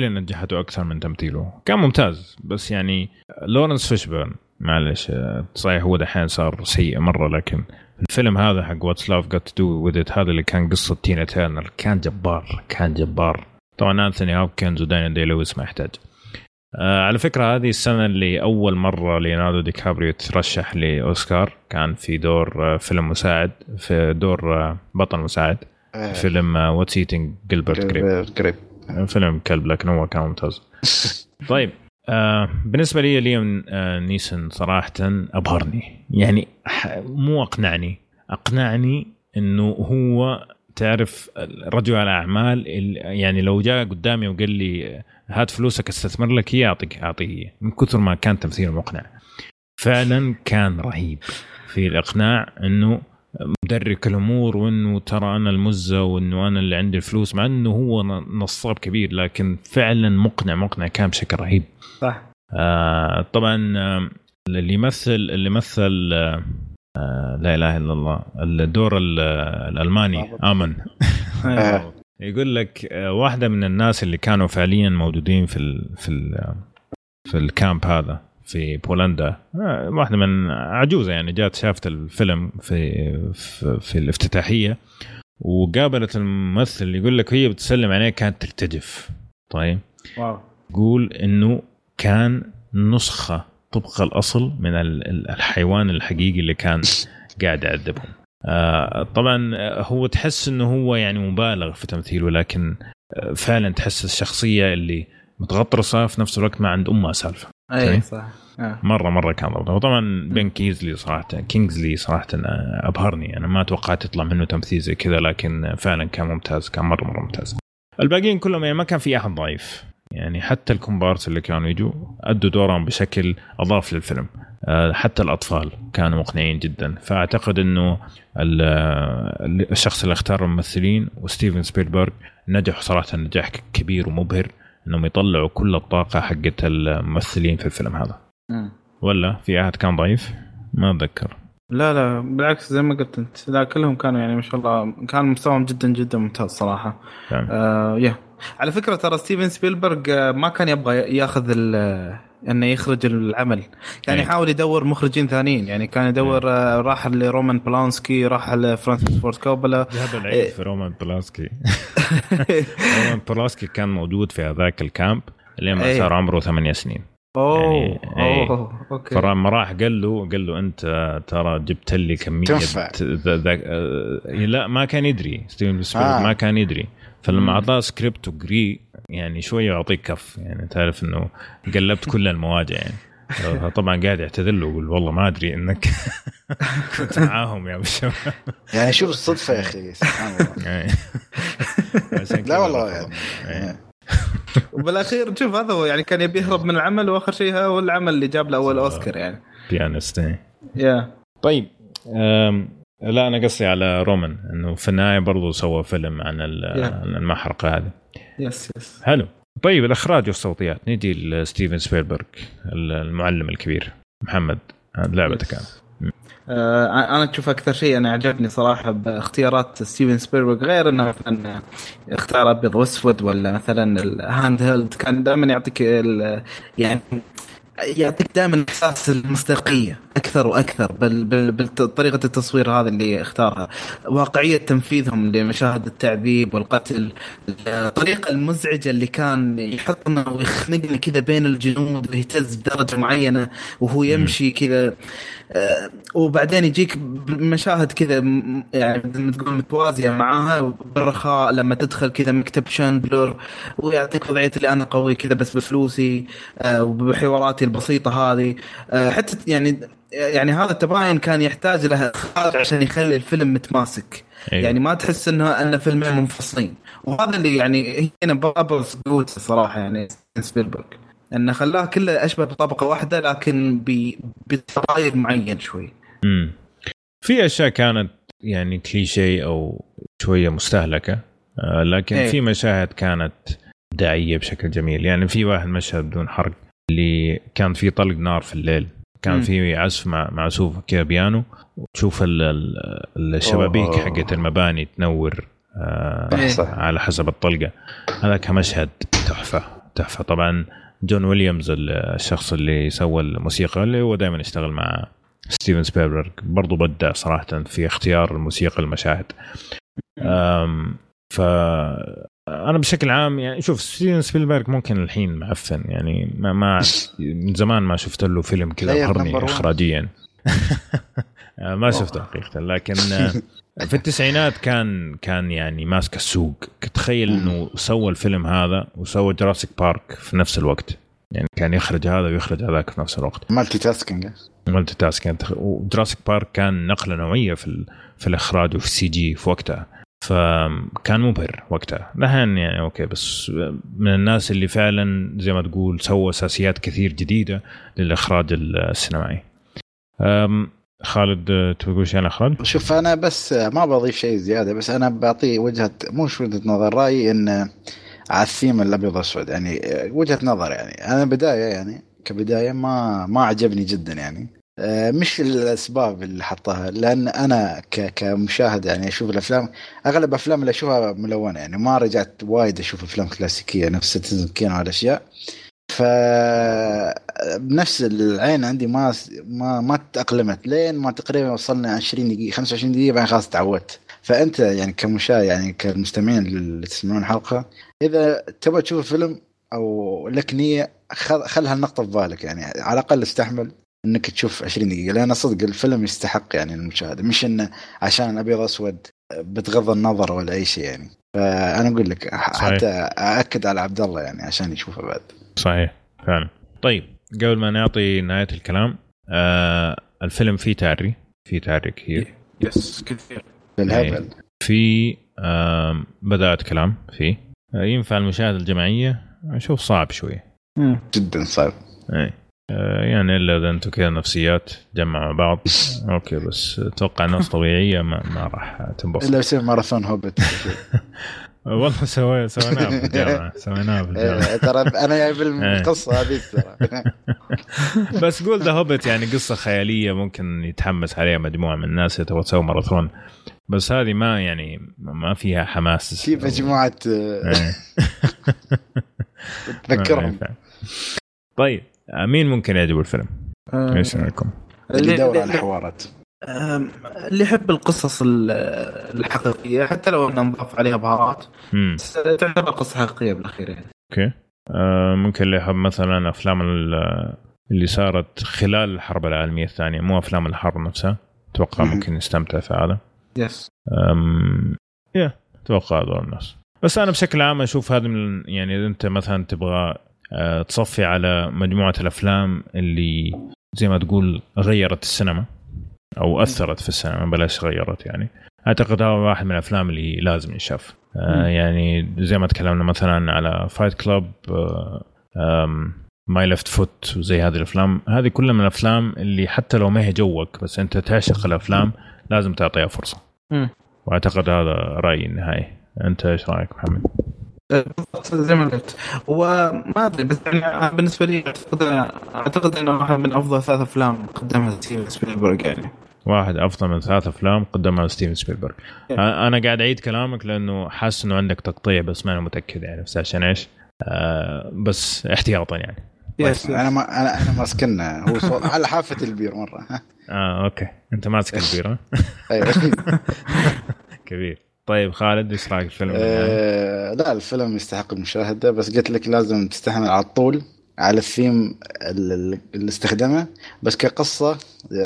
نجحته أكثر من تمثيله، كان ممتاز. بس يعني لورنس فيشبرن معلش صحيح هو دحين صار سيء مرة، لكن الفيلم هذا حق What Love Got to Do With It هذا اللي كان قصة تينا تيرنر كان جبار. طبعا أنثوني هوبكنز ودانيال دي لويس ما يحتاج. على فكرة هذه السنة اللي أول مرة ليوناردو دي كابريو ترشح لأوسكار, كان في دور فيلم مساعد, في دور بطل مساعد فيلم واتس ايتينج جيلبرت كريب, فيلم كلب لكن هو كان ممتاز. طيب بالنسبة لي ليام نيسون صراحة أبهرني, يعني مو أقنعني أنه هو تعرف رجل الأعمال, يعني لو جاء قدامي وقال لي هات فلوسك استثمر لك هي أعطيه من كثر ما كان تمثيل مقنع. فعلا كان رهيب في الإقناع أنه مدرك الأمور, وأنه ترى أنا المزة وأنه أنا اللي عندي الفلوس, مع أنه هو نصاب كبير لكن فعلا مقنع كان بشكل رهيب. صح. طبعا اللي مثل لا إله إلا الله الدور الألماني آمن يقول لك واحدة من الناس اللي كانوا فعليا موجودين في الكامب هذا في بولندا, واحدة من عجوزة يعني جات شافت الفيلم في الافتتاحية وقابلت الممثل, يقول لك هي بتسلم عليه كانت ترتجف. طيب واو. يقول إنه كان نسخة طبق الأصل من الحيوان الحقيقي اللي كان قاعد يعذبهم. طبعا هو تحس إنه هو يعني مبالغ في تمثيله, لكن فعلا تحس الشخصية اللي متغطرسة في نفس الوقت ما عند أمها سالفة. أي صح. مرة كان ضبطه. وطبعا بين كينغزلي صراحة أبهرني, أنا ما توقعت يطلع منه تمثيل زي كذا, لكن فعلا كان ممتاز, كان مرة ممتاز. الباقيين كلهم يعني ما كان في أحد ضعيف, يعني حتى الكومبارس اللي كانوا يجوا أدوا دورهم بشكل أضاف للفيلم, حتى الأطفال كانوا مقنعين جدا. فأعتقد أنه الشخص اللي اختار الممثلين وستيفن سبيلبرغ نجحوا صراحة نجاح كبير ومبهر, أنهم يطلعوا كل الطاقة حقت الممثلين في الفيلم هذا. ولا في أحد كان ضعيف ما أتذكر. لا بالعكس زي ما قلت أنت, لا كلهم كانوا يعني ما شاء الله كان مستواهم جدا ممتاز صراحة. يا على فكرة ترى ستيفن سبيلبرغ ما كان يبغى ياخذ انه يخرج العمل, يعني يحاول يدور مخرجين ثانيين, يعني كان يدور راح لرومان بولانسكي, راح لفرانسيس فورد كوبلا. هذا العيب في رومان بولانسكي. رومان بولانسكي كان موجود في هذاك الكامب اللي ما صار عمره 8 سنين. اوه يعني اوكي. فراح راح قال له انت ترى جبت لي كميه لا ما كان يدري ستيفن سبيلبرغ ما كان يدري. فلما أعطاه سكريبت وقري يعني شوية يعطيك كف, يعني تعرف أنه قلبت كل المواجع يعني. طبعا قاعد يعتذله وقل والله ما أدري أنك كنت معاهم يا بشباب. يعني شوف الصدفة يا أخي يعني. لا والله يعني. وبالأخير شوف هذا يعني كان يبي يهرب من العمل, وآخر شيء هو العمل اللي جاب له أول أوسكار يعني بيانستين. طيب لا أنا قصي على رومان إنه في النهاية برضو سوى فيلم عن المحرقة هذه. يس حلو. طيب الإخراج والصوتيات نيجي لستيفن سبيلبرغ المعلم الكبير. محمد لعبتك أنا تشوف أكثر شيء أنا عجبني صراحة باختيارات ستيفن سبيلبرغ, غير إنه اختار أبيض وأسود ولا مثلا الهاند هيلد, كان دائما يعطيك يعطيك دائما إحساس المصداقية أكثر وأكثر بالطريقة التصوير هذا اللي اختارها, واقعية تنفيذهم لمشاهد التعذيب والقتل, الطريقة المزعجة اللي كان يحطنا ويخنقنا كذا بين الجنود ويهتز بدرجة معينة وهو يمشي كذا, وبعدين يجيك مشاهد كذا يعني تقول متوازية معها بالرخاء لما تدخل كذا مكتب شاندلر ويعطيك وضعية اللي أنا قوي كذا بس بفلوسي وبحواراتي البسيطة هذه, حتى يعني هذا التباين كان يحتاج له إخراج عشان يخلي الفيلم متماسك. أيوة. يعني ما تحس أن فيلمين منفصلين, وهذا اللي يعني هنا بأبرز قوته صراحة يعني سبيلبرغ, أنه خلاه كله أشبه بطبقة واحدة لكن بتغير معين شوي. في أشياء كانت يعني كليشيه أو شوية مستهلكة, لكن في مشاهد كانت داعية بشكل جميل. يعني في واحد مشهد بدون حرق اللي كان في طلق نار في الليل, كان في عزف معزوف كده بيانو, وتشوف الشبابيك حقت المباني تنور على حسب الطلقة. هذا كمشهد تحفة. طبعا جون ويليامز الشخص اللي سوى الموسيقى اللي هو دائما يشتغل مع ستيفن سبيلبرغ برضو بدع صراحة في اختيار الموسيقى المشاهد. انا بشكل عام يعني شوف ستيفن سبيلبرغ ممكن الحين معفن يعني ما من زمان ما شفت له فيلم كذا قرني اخراجيا ما شفته حقيقه, لكن في التسعينات كان يعني ماسك السوق. تخيل انه سوى الفيلم هذا وسوى جراسيك بارك في نفس الوقت, يعني كان يخرج هذا ويخرج هذاك في نفس الوقت, مالتي تاسكينج. وجراسيك بارك كان نقله نوعيه في الاخراج وفي السي جي في وقتها, فكان مبهر وقتها لهن يعني اوكي. بس من الناس اللي فعلا زي ما تقول سوى اساسيات كثير جديده للاخراج السينمائي. خالد تقول شيء عن الاخراج؟ شوف انا بس ما بضيف شيء زياده, بس انا بعطي وجهه مش وجهه نظر, رايي ان على الثيم الابيض اسود يعني وجهه نظر. يعني انا بدايه يعني كبدايه ما عجبني جدا يعني, مش الأسباب اللي حطها, لأن أنا كمشاهد يعني أشوف الأفلام, أغلب أفلام اللي أشوفها ملونة يعني, ما رجعت وايد أشوف أفلام كلاسيكية نفس سيتيزن كين وهالأشياء, فبنفس العين عندي ما تأقلمت لين ما تقريبا وصلنا 20 دقيقة 25 دقيقة بعدين خلاص تعودت. فأنت يعني كمشاهد يعني كالمستمعين اللي تسمعون الحلقة, إذا تبغى تشوف فيلم أو لك نية خل هالنقطة في بالك يعني, على الأقل استحمل انك تشوف 20 دقيقه, لان صدق الفيلم يستحق يعني المشاهده, مش انه عشان ابيض اسود بتغض النظر ولا اي شيء يعني. فانا اقول لك حتى ااكد على عبد الله يعني عشان يشوفه بعد. صحيح فعلا. طيب قبل ما نعطي نهايه الكلام, الفيلم فيه تعري كثير يس كثير بالهبل في بداية كلام فيه ينفع المشاهده الجماعيه, اشوف صعب شويه جدا صعب يعني إلا إذا أنتوا كذا نفسيات جمع مع بعض أوكي, بس أتوقع ناس طبيعية ما راح تنبسط إلا يصير ماراثون هوبت. والله سويناها في الجامعة ترى أنا جايب القصة هذه ترى. بس قول ده هوبت يعني قصة خيالية ممكن يتحمس عليها مجموعة من الناس يتبغى تسوي ماراثون, بس هذه ما يعني ما فيها حماس في مجموعة تذكرهم. طيب مين ممكن يعجبه الفيلم؟ ايش رايكم؟ اللي يدور على الحوارات, اللي يحب القصص الحقيقيه حتى لو انه نضاف عليها بهارات تعتبر قصه حقيقيه بالاخير يعني. اوكي ممكن اللي يحب مثلا افلام اللي صارت خلال الحرب العالميه الثانيه, مو افلام الحرب نفسها, اتوقع ممكن يستمتع في هذا. يس اتوقع هذول الناس. بس انا بشكل عام اشوف هذا من يعني اذا انت مثلا تبغى تصفي على مجموعة الأفلام اللي زي ما تقول غيرت السينما أو أثرت في السينما, بلاش غيرت يعني, أعتقد هذا واحد من الأفلام اللي لازم يشاف يعني زي ما تكلمنا مثلا على فايت كلاب, ماي ليفت فوت, وزي هذه الأفلام, هذه كلها من الأفلام اللي حتى لو ما هي جوك بس أنت تعشق الأفلام لازم تعطيها فرصة. وأعتقد هذا رأيي النهائي. أنت إيش رأيك محمد؟ زي ما قلت وما أدري, بس يعني بالنسبة لي أعتقد إنه واحد من أفضل ثلاثة أفلام قدمها ستيفن سبيلبرغ يعني. واحد أفضل من ثلاثة أفلام قدمها ستيفن سبيلبرغ. أنا قاعد أعيد كلامك لأنه حاسس إنه عندك تقطيع, بس ما أنا متأكد يعني, بس عشان إيش بس احتياطا يعني. أنا ماسكنا هو صوت على حافة البير مرة. أوكي أنت ماسك البير كبير. طيب خالد ايش رايك الفيلم؟ لا الفيلم يستحق المشاهده, بس قلت لك لازم تستحمل على الطول على الثيم اللي استخدمه, بس كقصه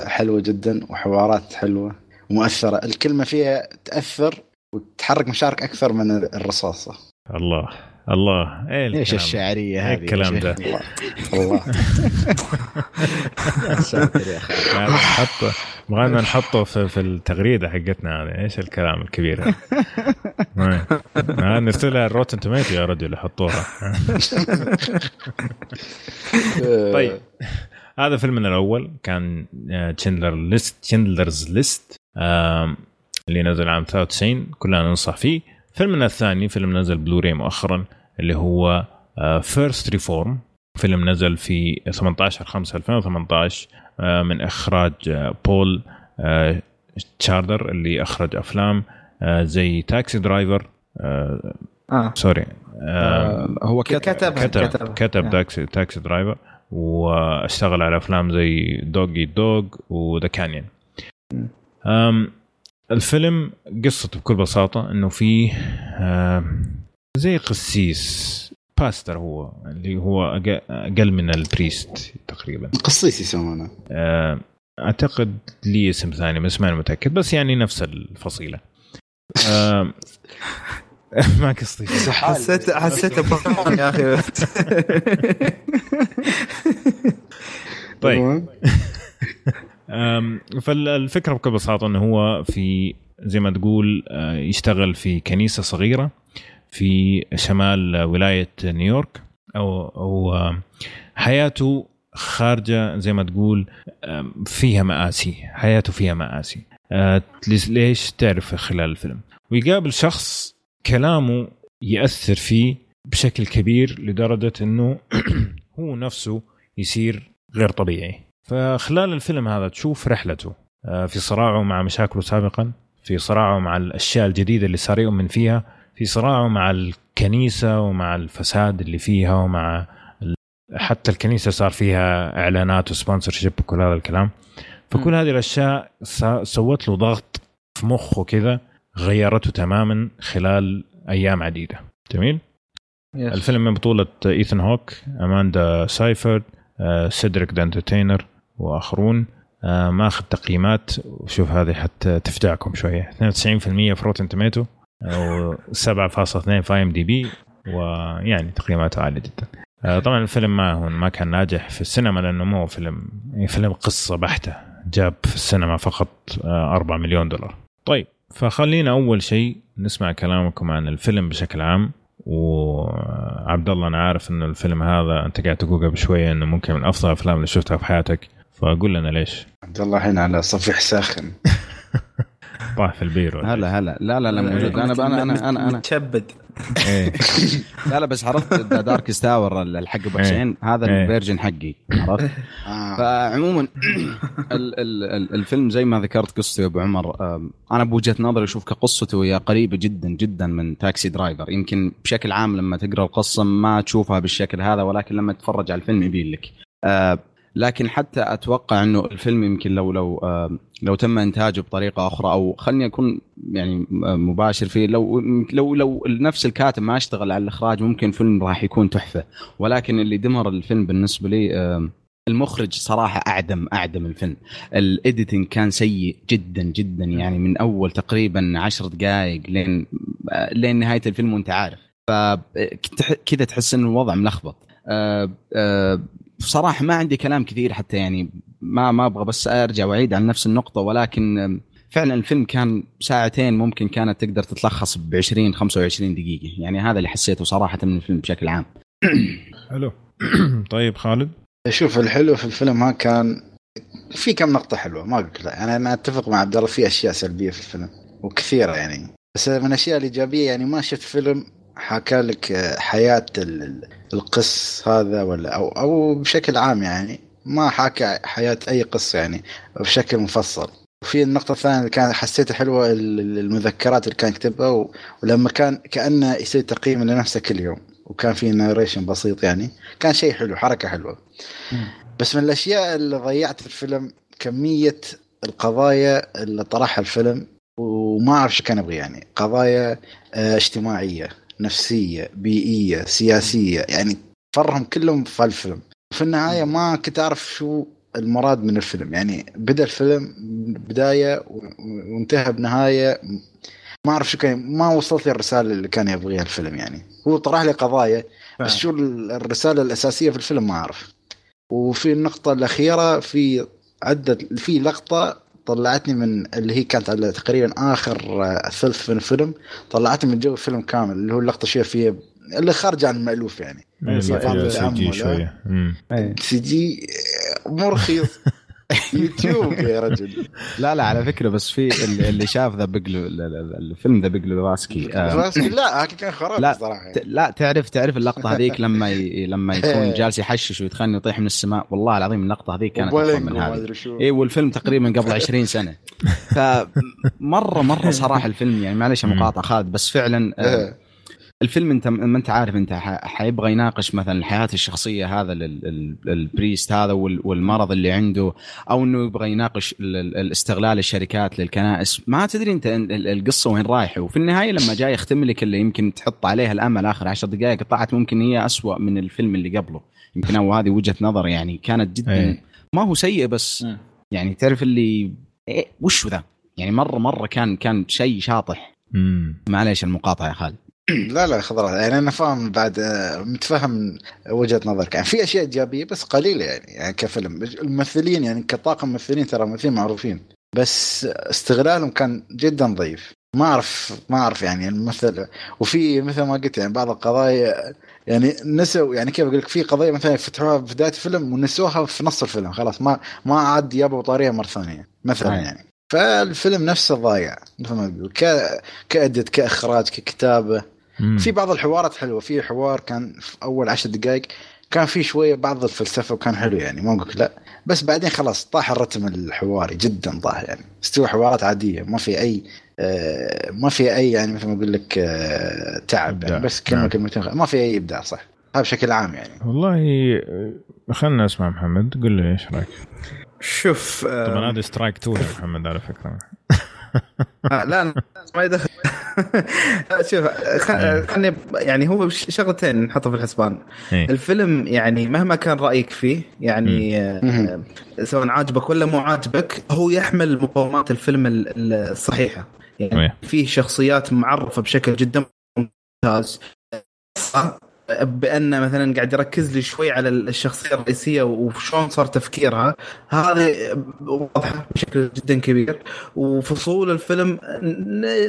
حلوه جدا وحوارات حلوه ومؤثره, الكلمه فيها تاثر وتحرك مشاعرك اكثر من الرصاصه. الله الله ايش الشعريه هذه الكلام ده. الله ساتر يا اخي, حطه بغينا نحطه في التغريده حقتنا هذه, ايش الكلام الكبير هذا؟ ما نرسلها الروتن توميتو يا رجل, حطوها. طيب هذا فيلمنا الاول كان شندلرز ليست اللي نزل عام 93, كلنا ننصح فيه. فيلمنا الثاني فيلم نزل بلوري مؤخرا اللي هو First Reformed, فيلم نزل في 18/5/2018 من إخراج بول تشاردر اللي أخرج أفلام زي تاكسي درايفر. سوري هو كتب تاكسي درايفر, واشتغل على أفلام زي دوغي دوغ وذا كانيون. الفيلم قصته بكل بساطة إنه فيه زي قسيس باستر، هو اللي هو أقل من البريست تقريبا، قسيس يسمونه أعتقد، لي اسم ثاني بس ما أنا متأكد، بس يعني نفس الفصيلة. ما قصدي، حسيت بطعم يا أخي. طيب فالفكرة بكل بساطة أنه هو في زي ما تقول يشتغل في كنيسة صغيرة في شمال ولاية نيويورك، أو حياته خارجة زي ما تقول فيها مآسي، حياته فيها مآسي. ليش؟ تعرف خلال الفيلم، ويقابل شخص كلامه يأثر فيه بشكل كبير لدرجة أنه هو نفسه يصير غير طبيعي. فخلال الفيلم هذا تشوف رحلته في صراعه مع مشاكله سابقا، في صراعه مع الأشياء الجديدة اللي صار يؤمن فيها، في صراعه مع الكنيسة ومع الفساد اللي فيها، ومع حتى الكنيسة صار فيها إعلانات وسبونسرشيب وكل هذا الكلام. فكل هذه الأشياء سوت له ضغط في مخه كذا، غيرته تماما خلال أيام عديدة. جميل. الفيلم من بطولة إيثان هوك، أماندا سايفرد، سيدريك دانتينر وآخرون. ما أخذ تقييمات، وشوف هذه حتى تفجعكم شوية، 92% في روتن توميتو أو 7.2 في ام دي بي، ويعني تقييمات عالية جدا. طبعا الفيلم ما كان ناجح في السينما، لأنه مو فيلم قصة بحتة، جاب في السينما فقط 4 مليون دولار. طيب فخلينا أول شيء نسمع كلامكم عن الفيلم بشكل عام. وعبد الله أنا عارف إنه الفيلم هذا أنت قاعد تقول قبل شوية إنه ممكن من أفضل الأفلام اللي شفتها في حياتك، فأقول لنا ليش. عبد الله الحين على صفيح ساخن طاح في البيرو. هلا لا موجود. أنا متشبد. لا بس عرفت دارك ستاور الحق أبو حسين، هذا الفيرجن حقي، عرفت. فعموما الفيلم زي ما ذكرت قصته أبو عمر، أنا بوجهة نظري أشوف كقصته هي قريبة جدا جدا من تاكسي درايفر. يمكن بشكل عام لما تقرأ القصة ما تشوفها بالشكل هذا، ولكن لما تتفرج على الفيلم يبين لك. لكن حتى أتوقع أنه الفيلم يمكن لو تم إنتاجه بطريقة أخرى، أو خلني أكون يعني مباشر فيه، لو نفس الكاتب ما اشتغل على الإخراج ممكن فيلم راح يكون تحفة. ولكن اللي دمر الفيلم بالنسبة لي المخرج صراحة. أعدم الفيلم. الإديتنج كان سيء جدا جدا، يعني من أول تقريبا 10 دقائق لين نهاية الفيلم وانت عارف، فكذا تحس أن الوضع ملخبط. بصراحة ما عندي كلام كثير، حتى يعني ما أبغى بس أرجع وأعيد عن نفس النقطة. ولكن فعلا الفيلم كان 2 ساعة ممكن كانت تقدر تتلخص ب20-25 دقيقة، يعني هذا اللي حسيته صراحة من الفيلم بشكل عام. حلو. طيب خالد، أشوف الحلو في الفيلم ها كان في كم نقطة حلوة، ما قلت يعني أنا أتفق مع عبد الله في أشياء سلبية في الفيلم وكثيرة يعني، بس من الأشياء الإيجابية يعني ما شفت فيلم حكى لك حياة القص هذا ولا أو بشكل عام، يعني ما حكى حياة أي قص يعني بشكل مفصل. وفي النقطة الثانية اللي كان حسيت حلوة، المذكرات اللي كان يكتبها، ولما كان كأنه يصير تقييم لنفسه كل يوم، وكان فيه ناريشن بسيط، يعني كان شيء حلو، حركة حلوة. بس من الأشياء اللي ضيعت في الفيلم كمية القضايا اللي طرحها الفيلم، وما أعرف شو كان أبغي، يعني قضايا اجتماعية، نفسية، بيئية، سياسية، يعني فرهم كلهم في الفيلم. في النهاية ما كنت أعرف شو المراد من الفيلم، يعني بدأ الفيلم بداية وانتهى بنهاية، ما أعرف شو كان، ما وصلت لي الرسالة اللي كان يبغيها الفيلم. يعني هو طرح لي قضايا بس شو الرسالة الأساسية في الفيلم ما أعرف. وفي النقطة الأخيرة في لقطة طلعتني من اللي هي كانت على تقريبا آخر ثلث من الفيلم، طلعتني من جو الفيلم كامل، اللي هو اللقطة شوية فيها اللي خارج عن المألوف، يعني سيجي شوية سيجي مو رخيص يوتيوب يا رجل. لا على فكرة، بس في اللي شاف ذا بيجلو، الفيلم ذا بيجلو راسكي لا كان خراب صراحة. لا تعرف اللقطة هذيك لما يكون جالس يحشش ويتخني يطيح من السماء، والله العظيم اللقطة هذيك كانت أفضل من هذه. إيه، والفيلم تقريبا قبل 20 سنة، فمرة صراحة الفيلم يعني معلش مقاطعة خالد، بس فعلا الفيلم انت ما انت عارف انت حيبغى يناقش مثلا الحياة الشخصية هذا البريست هذا والمرض اللي عنده, او انه يبغى يناقش الاستغلال الشركات للكنائس, ما تدري انت القصة وين رايحة. وفي النهاية لما جاي يختم لك اللي يمكن تحط عليها الامل اخر 10 دقائق قطعت ممكن هي اسوأ من الفيلم اللي قبله يمكن, او هذه وجهة نظر يعني. كانت جدا ما هو سيء بس يعني تعرف اللي ايه وش ذا يعني مرة كان شيء شاطح. معليش المقاطعة يا خالد. لا خضرات يعني أنا فاهم بعد متفهم وجهة نظرك يعني في أشياء إيجابية بس قليلة يعني كفيلم. الممثلين يعني كطاقم ممثلين ترى ممثلين معروفين بس استغلالهم كان جدا ضعيف. ما أعرف يعني الممثل, وفي مثل ما قلت يعني بعض القضايا يعني نسوا يعني كيف أقولك, في قضايا مثلا فتحوها في بداية الفيلم ونسوها في نص الفيلم خلاص ما عاد يابوا طارية مرة ثانية مثلا يعني. فالفيلم نفسه ضايع مثل ما أقول كأدت كإخراج ككتابة. في بعض الحوارات حلوة, في حوار كان في أول 10 دقائق كان في شوية بعض الفلسفة وكان حلو يعني ما أقولك لا, بس بعدين خلاص طاح الرتم الحواري جدا طاح يعني. استوى حوارات عادية ما في أي يعني مثل ما أقولك تعب يعني, بس كلمة كلمتين ما في أي إبداع صح هذا بشكل عام يعني. والله خلنا اسمع محمد قل لي إيش رأيك. شوف طبعا هذا سترايك 2 يا محمد على فكرة. لا ما يدخل. شوف خلني يعني هو شغلتين نحطها في الحسبان. الفيلم يعني مهما كان رأيك فيه يعني سواء عاجبك ولا مو عاجبك هو يحمل مقومات الفيلم الصحيحة يعني. فيه شخصيات معرفة بشكل جدا ممتاز بأن مثلا قاعد يركز لي شوي على الشخصية الرئيسية وشون صار تفكيرها, هذه واضحة بشكل جدا كبير. وفصول الفيلم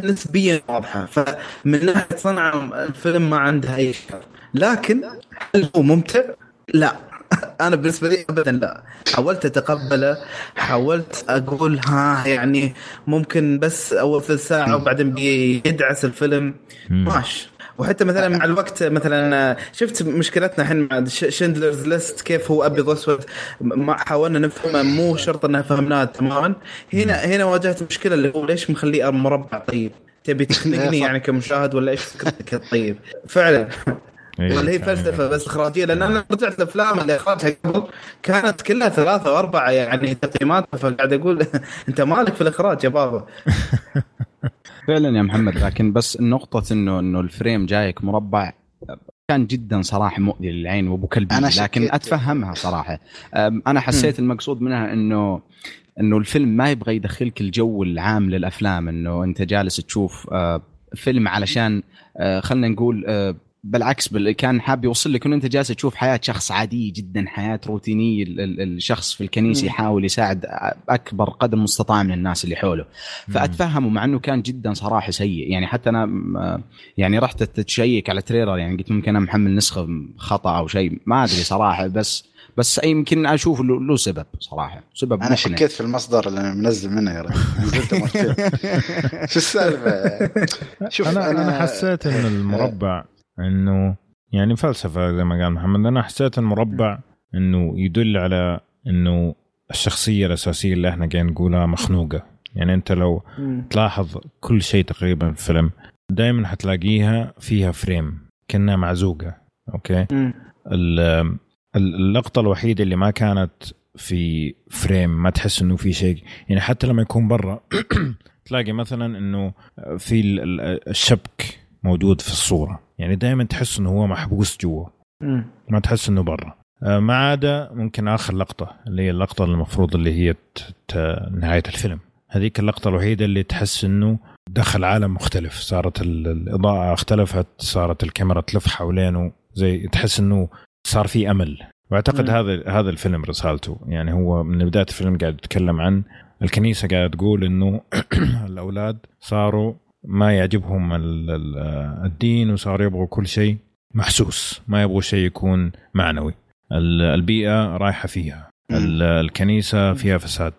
نسبيا واضحة, فمن ناحية صنع الفيلم ما عندها أي شيء. لكن هل هو ممتع؟ لا أنا بالنسبة لي أبدا لا. حاولت أتقبله, حاولت أقول ها يعني ممكن بس أول 3 ساعة وبعدين بيدعس الفيلم ماشي. وحتى مثلا مع الوقت مثلا شفت مشكلتنا الحين مع شندلرز ليست كيف هو ابيض واسود ما حاولنا نفهمه, مو شرط انها فهمناها تماما. هنا واجهت مشكله اللي هو ليش مخليه مربع؟ طيب تبي تخنقني يعني كمشاهد ولا ايش فكرتك؟ طيب فعلا ولا هي فلسفه بس اخراجيه؟ لان انا رجعت الافلام اللي اخرجها قبل كانت كلها 3 و4 يعني تقييمات, فقاعد اقول انت مالك في الاخراج يا بابا. فعلا يا محمد, لكن بس النقطة انه الفريم جايك مربع كان جدا صراحة مؤذي للعين وابو كلبي, لكن اتفهمها صراحة. انا حسيت المقصود منها انه الفيلم ما يبغى يدخلك الجو العام للافلام انه انت جالس تشوف فيلم علشان خلنا نقول, بالعكس كان حاب يوصل لك انه انت جالس تشوف حياة شخص عادي جدا, حياة روتينية الشخص في الكنيسة يحاول يساعد اكبر قدر مستطاع من الناس اللي حوله. فاتفهمه مع انه كان جدا صراحة سيء يعني. حتى انا يعني رحت تشيك على تريلر يعني قلت ممكن انا محمل نسخة خطأ او شيء ما ادري صراحة, بس يمكن اشوف له سبب صراحه. سبب انا شكيت في المصدر اللي منزل منه يا رجل, نزلت مرتين شو السالفه. شوف انا حسيت ان المربع انه يعني فلسفه زي ما قال محمد. انا حسيت المربع انه يدل على انه الشخصيه الاساسيه اللي احنا قاعدين نقولها مخنوقه يعني. انت لو تلاحظ كل شيء تقريبا في الفيلم دائما حتلاقيها فيها فريم كأنها معزوقه. اوكي اللقطه الوحيده اللي ما كانت في فريم ما تحس انه في شيء يعني. حتى لما يكون برا تلاقي مثلا انه في الشبك موجود في الصوره يعني, دائما تحس انه هو محبوس جوا ما تحس انه برا. ما عدا ممكن اخر لقطه اللي هي اللقطه المفروض اللي هي نهايه الفيلم, هذيك اللقطه الوحيده اللي تحس انه دخل عالم مختلف. صارت الاضاءه اختلفت, صارت الكاميرا تلف حوالينه, زي تحس انه صار في امل. واعتقد هذا الفيلم رسالته يعني. هو من بدايه الفيلم قاعد يتكلم عن الكنيسه قاعد تقول انه الاولاد صاروا ما يعجبهم الدين وصار يبغوا كل شيء محسوس, ما يبغوا شيء يكون معنوي. البيئة رايحة فيها, الكنيسة فيها فساد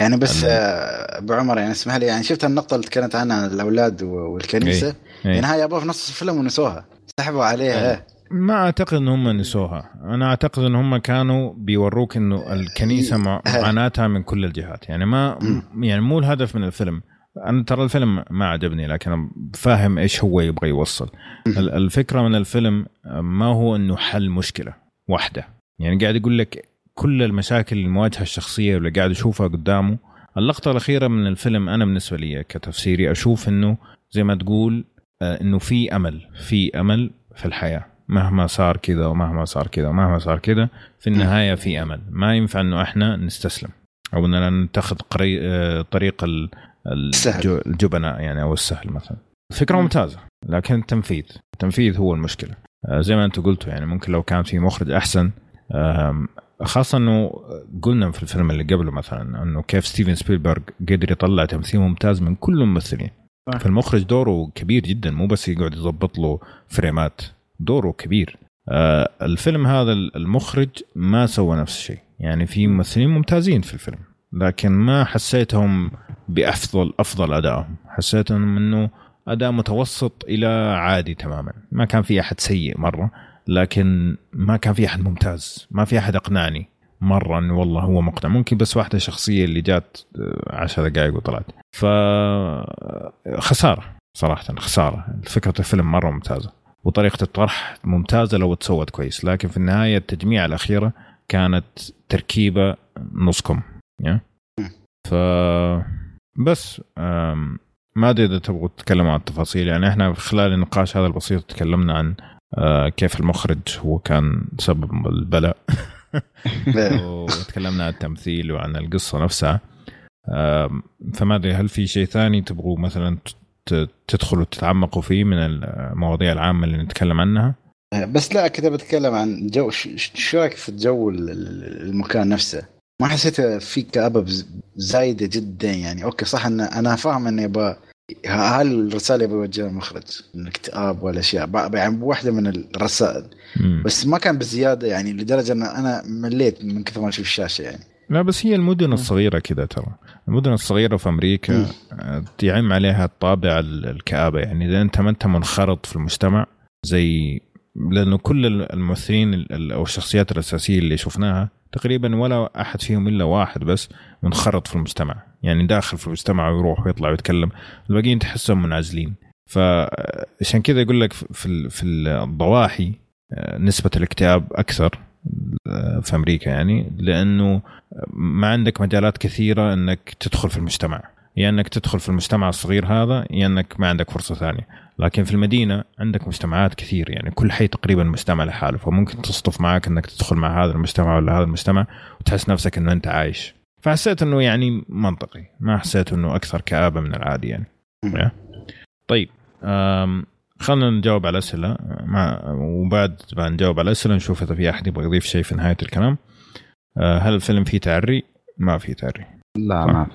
يعني. بس أبو عمر يعني اسمح لي يعني, شفت النقطة اللي تكلمت عنها الأولاد والكنيسة يعني, هاي يابوها في نص الفيلم ونسوها, سحبوا عليها ما أعتقد إن هم نسوها. أنا أعتقد إن هم كانوا بيوروك إنه الكنيسة معاناتها من كل الجهات يعني. ما يعني مو الهدف من الفيلم أنا ترى الفيلم ما عجبني لكن فاهم إيش هو يبغى يوصل. الفكرة من الفيلم ما هو إنه حل مشكلة واحدة، يعني قاعد يقول لك كل المشاكل المواجهة الشخصية اللي قاعد يشوفها قدامه. اللقطة الأخيرة من الفيلم أنا بالنسبة لي كتفسيري أشوف إنه زي ما تقول إنه في أمل في الحياة، مهما صار كذا ومهما صار كذا ومهما صار كذا في النهاية في أمل. ما ينفع إنه إحنا نستسلم أو إننا نتخذ طريق الجبناء يعني أو السهل مثلا. فكرة ممتازة لكن التنفيذ هو المشكلة زي ما أنتوا قلتوا. يعني ممكن لو كان في مخرج أحسن، خاصة أنه قلنا في الفيلم اللي قبله مثلا أنه كيف ستيفن سبيلبرغ قدر يطلع تمثيل ممتاز من كل الممثلين. فالمخرج دوره كبير جدا، مو بس يقعد يضبط له فريمات، دوره كبير. الفيلم هذا المخرج ما سوى نفس الشيء، يعني في ممثلين ممتازين في الفيلم لكن ما حسيتهم بأفضل أدائهم، حسيتهم أنه أداء متوسط إلى عادي تماما. ما كان في أحد سيء مرة لكن ما كان في أحد ممتاز، ما في أحد أقنعني مرة أنه والله هو مقنع. ممكن بس واحدة شخصية اللي جات 10 دقائق وطلعت، فخسارة صراحة خسارة. فكرة الفيلم مرة ممتازة وطريقة الطرح ممتازة لو تسوت كويس، لكن في النهاية التجميع الأخيرة كانت تركيبة نصكم يعني. فبس ما أدري إذا تبغوا تتكلموا عن التفاصيل، يعني إحنا خلال النقاش هذا البسيط تكلمنا عن كيف المخرج هو كان سبب البلاء وتكلمنا عن التمثيل وعن القصة نفسها. فما أدري هل في شيء ثاني تبغوا مثلا تدخلوا تتعمقوا فيه من المواضيع العامة اللي نتكلم عنها؟ بس لا كده بتكلم عن جو شراك في الجو المكان نفسه. ما حسيت في كآبة زايدة جدا يعني. أوكي صح أن أنا فاهم أن يبقى هالرسالة بوجهها المخرج من اكتئاب ولا أشياء يعني واحدة من الرسائل، بس ما كان بزيادة يعني لدرجة أن أنا مليت من كثر ما أشوف الشاشة يعني. لا بس هي المدن الصغيرة كده، ترى المدن الصغيرة في أمريكا تعم عليها الطابع الكآبة يعني. إذا أنت ما أنت منخرط في المجتمع زي، لأنه كل الممثلين أو الشخصيات الأساسية اللي شفناها تقريبا ولا أحد فيهم إلا واحد بس منخرط في المجتمع، يعني داخل في المجتمع ويروح ويطلع ويتكلم، الباقيين تحسهم منعزلين. فعشان كذا يقول لك في الضواحي نسبة الاكتئاب أكثر في أمريكا، يعني لأنه ما عندك مجالات كثيرة أنك تدخل في المجتمع، يعني أنك تدخل في المجتمع الصغير هذا يعني أنك ما عندك فرصة ثانية. لكن في المدينة عندك مجتمعات كثير، يعني كل حي تقريبا مجتمع لحاله، فممكن تصطف معك أنك تدخل مع هذا المجتمع ولا هذا المجتمع وتحس نفسك أنه أنت عايش. فحسيت أنه يعني منطقي، ما حسيت أنه أكثر كآبة من العادي يعني. طيب خلنا نجاوب على أسئلة، وبعد ما نجاوب على أسئلة نشوف إذا في أحد يبغى يضيف شيء في نهاية الكلام. هل الفيلم فيه تعري؟ ما فيه تعري، لا ما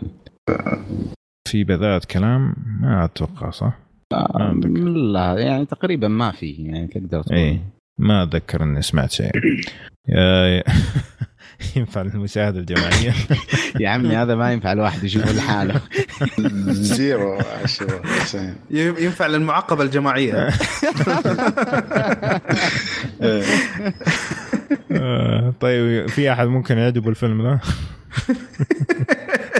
في بذات كلام ما أتوقع صح؟ لا يعني تقريبا ما فيه يعني تقدر تقول. إيه ما أتذكر إني سمعت شيء. ينفع المشاهدة الجماعية؟ يا عمي هذا ما ينفع الواحد يشوفه لحاله. زيرو عشرة. ينفع للمعاقبة الجماعية. طيب في أحد ممكن يعجبه الفيلم ده؟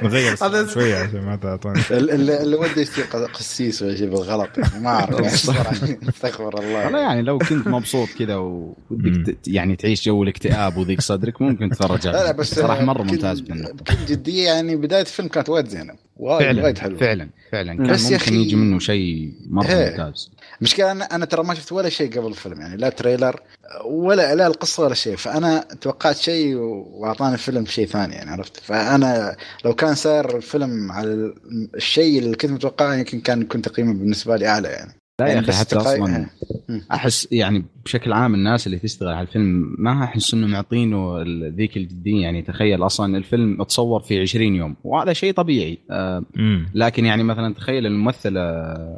نغير شوية عشان ما تعطوني اللي ودي يشتري قسيس ولا شيء بالغلط يعني ما أعرف. استغفر الله والله. يعني لو كنت مبسوط كذا ودك يعني تعيش جو الاكتئاب وضيق صدرك ممكن تتفرج عليه صراحة مرة ممتاز منه بكل جدية. يعني بداية الفيلم كانت وايد زينة وايد حلوة فعلا كان ممكن يجي منه شيء مرة ممتاز. مشكلة أنا ترى ما شفت ولا شيء قبل الفيلم، يعني لا تريلر ولا القصة ولا شيء، فأنا توقعت شيء وعطاني الفيلم شيء ثاني يعني عرفت. فأنا لو كان صار الفيلم على الشيء اللي كنت متوقعه يمكن كان يكون تقييمه بالنسبة لي أعلى يعني. لا يعني حتى أصلا أحس يعني بشكل عام الناس اللي تشتغل على الفيلم ما أحس إنه معطينه ذيك الجدية يعني. تخيل أصلا الفيلم اتصور في 20 يوم وهذا شيء طبيعي، لكن يعني مثلا تخيل الممثلة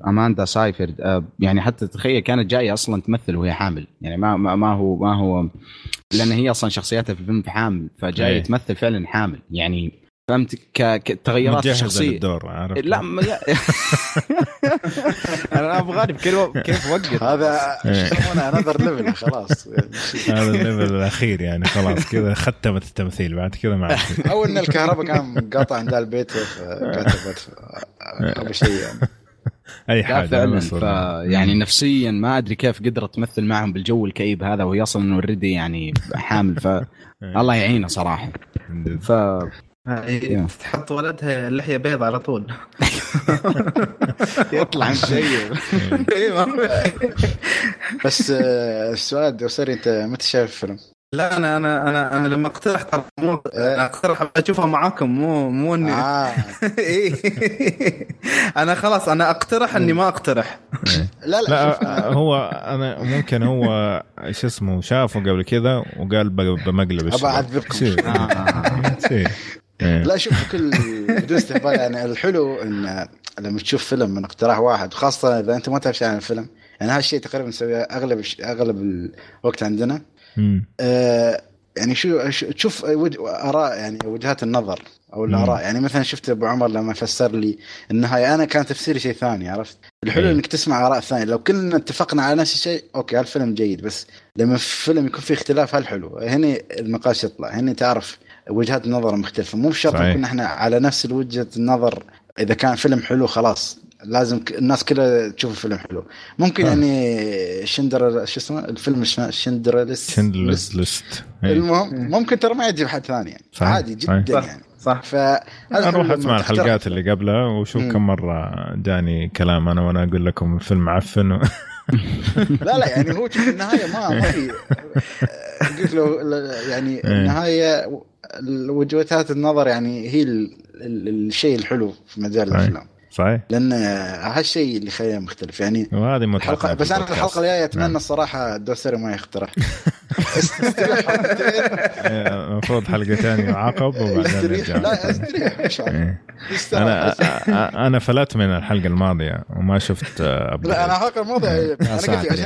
أماندا سايفرد يعني حتى تخيل كانت جاية أصلا تمثل وهي حامل يعني ما هو لأن هي أصلا شخصيتها في الفيلم حامل فجاية تمثل فعلا حامل يعني. فهمت كتغيرات الشخصية لا أنا أبغاني كيف وقت هذا يسمونه نذر ليفل خلاص هذا الليفل الأخير يعني خلاص كذا ختمت التمثيل بعد كذا ما أو إن الكهرباء كان قاطع عند البيت كتبت أو شيء يعني أي حاجة يعني نفسيا ما أدري كيف قدرت تمثل معهم بالجو الكئيب هذا وهي أصلا إنه الردي يعني حامل فالله يعينه صراحة ف تحط ولدها اللحية بيض على طول يطلع مشير بس السؤال وصير أنت متى شايف الفيلم؟ لا انا لما اقترحت اقترح اشوفها معاكم مو اني انا خلاص انا اقترح اني ما اقترح لا هو انا ممكن هو ايش اسمه شافه قبل كذا وقال بمقلب الشيء لا شوف كل بدون استهبال يعني الحلو ان لما تشوف فيلم من اقتراح واحد خاصه اذا انت ما تعرف شيء عن الفيلم يعني هالشيء تقريبا نسويه اغلب الوقت عندنا يعني شو تشوف آراء يعني وجهات النظر أو الآراء يعني مثلا شفت أبو عمر لما فسر لي النهاية أنا كان تفسيري شيء ثاني عرفت الحلو إنك تسمع آراء ثانية لو كلنا اتفقنا على نفس الشيء أوكي هالفيلم جيد بس لما الفيلم يكون فيه اختلاف هالحلو هنا النقاش يطلع هنا تعرف وجهات النظر مختلفة مو بشرط نكون إحنا على نفس وجهة النظر إذا كان فيلم حلو خلاص لازم الناس كلها تشوف الفيلم حلو ممكن يعني شندر شو اسمه الفيلم شندلرز ليست المهم ممكن ترى ما يجيب حد ثاني يعني عادي جدا صح. يعني صح فاروح اسمع الحلقات اللي قبلها وشوف كم مره جاني كلام انا وانا اقول لكم فيلم عفن لا يعني هو في النهايه ما في قلت له يعني النهايه وجهات النظر يعني هي الشيء الحلو في مجال الافلام صحيح لأن هالشيء اللي خليه مختلف يعني الحلقة بس أنا الحلقة الجاية أتمنى الصراحة الدوسري ما يخترح المفروض حلقة ثانية عقب وبعدين لا أنا فلت من الحلقة الماضية وما شفت لا أنا الحلقة الماضية أنا قلت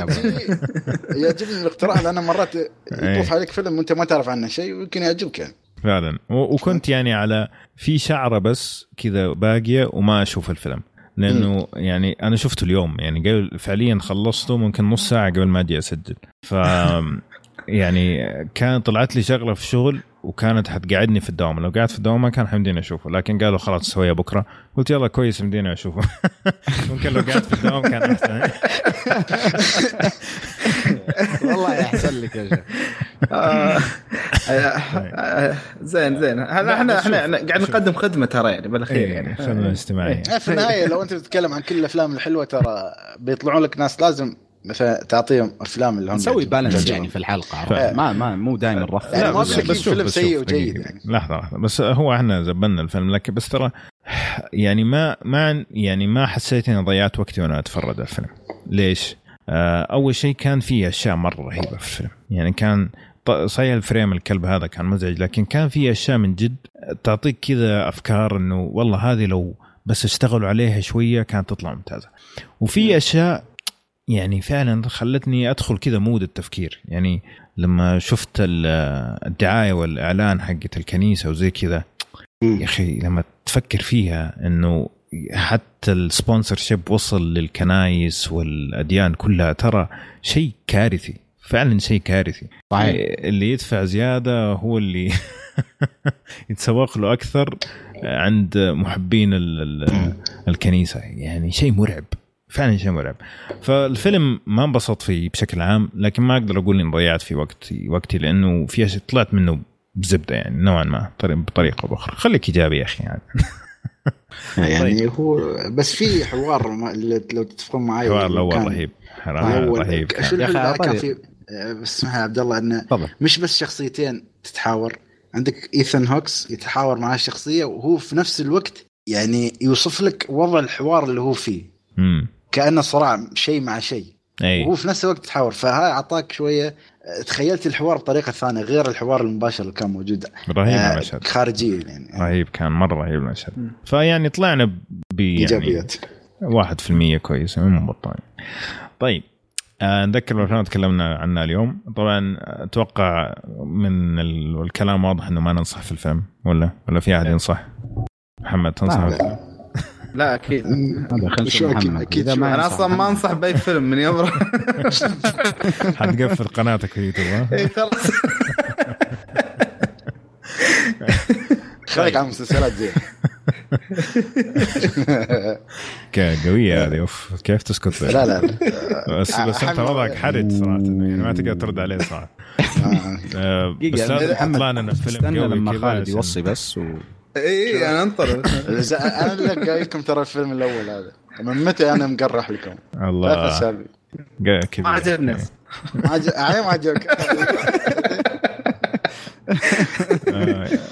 يعجبني الاقتراح لأن مرات يطوف عليك فيلم وأنت ما تعرف عنه شيء ويمكن يعجبك يعني فعلا وكنت يعني على في شعره بس كذا باقيه وما اشوف الفيلم لانه يعني انا شفته اليوم يعني قبل فعليا خلصته ممكن نص ساعه قبل ما اجي اسجل ف يعني كان طلعت لي شغله في شغل وكانت حتقعدني في الدوام لو قعدت في الدوام ما كان حمديني اشوفه لكن قالوا خلاص سويها بكره قلت يلا كويس مديني اشوفه ممكن لو قعدت في الدوام كان احسن والله يحصل لك يا شباب زين احنا قاعد نقدم خدمه ترى يعني بالاخير يعني خدمه اجتماعيه في النهايه لو انت بتتكلم عن كل الافلام الحلوه ترى بيطلعون لك ناس لازم تعطيهم افلام اللي هم نسوي بالانس يعني في الحلقه ما مو دائما الرف يعني ما بس فيلم سيء وجيد يعني لحظه بس هو احنا زبنا الفيلم لكن بس ترى يعني ما حسيت اني ضيعت وقتي وانا اتفرج على الفيلم ليش اول شيء كان فيه اشياء مره رهيبه في الفيلم يعني كان صحيح الفريم الكلب هذا كان مزعج لكن كان فيه اشياء من جد تعطيك كذا افكار انه والله هذه لو بس اشتغلوا عليها شويه كانت تطلع ممتازه وفي اشياء يعني فعلا خلتني أدخل كذا مود التفكير يعني لما شفت الدعاية والإعلان حقة الكنيسة وزي كذا يا أخي لما تفكر فيها أنه حتى السبونسرشيب وصل للكنائس والأديان كلها ترى شيء كارثي فعلا شيء كارثي اللي يدفع زيادة هو اللي يتسوق له أكثر عند محبين الكنيسة يعني شيء مرعب فعلا شيء مرعب فالفيلم ما انبسط فيه بشكل عام لكن ما أقدر أقول إن ضيعت في وقتي لأنه في أشياء طلعت منه بزبدة يعني نوعا ما بطريقة أو بأخرى خليك إيجابي يا أخي يعني يعني هو بس في حوار لو تتفقون معي حوار الأول رهيب يا أخي كان في اسمها عبدالله أنه مش بس شخصيتين تتحاور عندك إيثان هوكس يتحاور مع الشخصية وهو في نفس الوقت يعني يوصف لك وضع الحوار اللي هو فيه كأنه صراع شيء مع شيء وهو في نفس الوقت تحاور فهاي عطاك شوية تخيلت الحوار بطريقة ثانية غير الحوار المباشر اللي كان موجود خارجي يعني رهيب كان مرة رهيب المشهد فيعني طلعنا بإيجابيات 1% كويس مو بطال طيب نذكر الأفلام تكلمنا عنها اليوم طبعا أتوقع من الكلام واضح أنه ما ننصح في الفيلم ولا في أحد ينصح محمد تنصح؟ لا اكيد اكيد انا اصلا ما انصح باي فيلم من يوم حتقفل قناتك في يوتيوب. اي خلاص خليك على المسلسلات زين. قوية هذه اوف كيف تسكت. لا لا بس انت وضعك حرج صراحة يعني ما تقدر ترد عليه صراحة. بس طلعنا ان فيلم قوي لما خالد يوصي بس اي انا انطر انا لك قايل لكم ترى الفيلم الاول هذا من متى انا مقرح لكم. الله ما عجبني ما عجبك.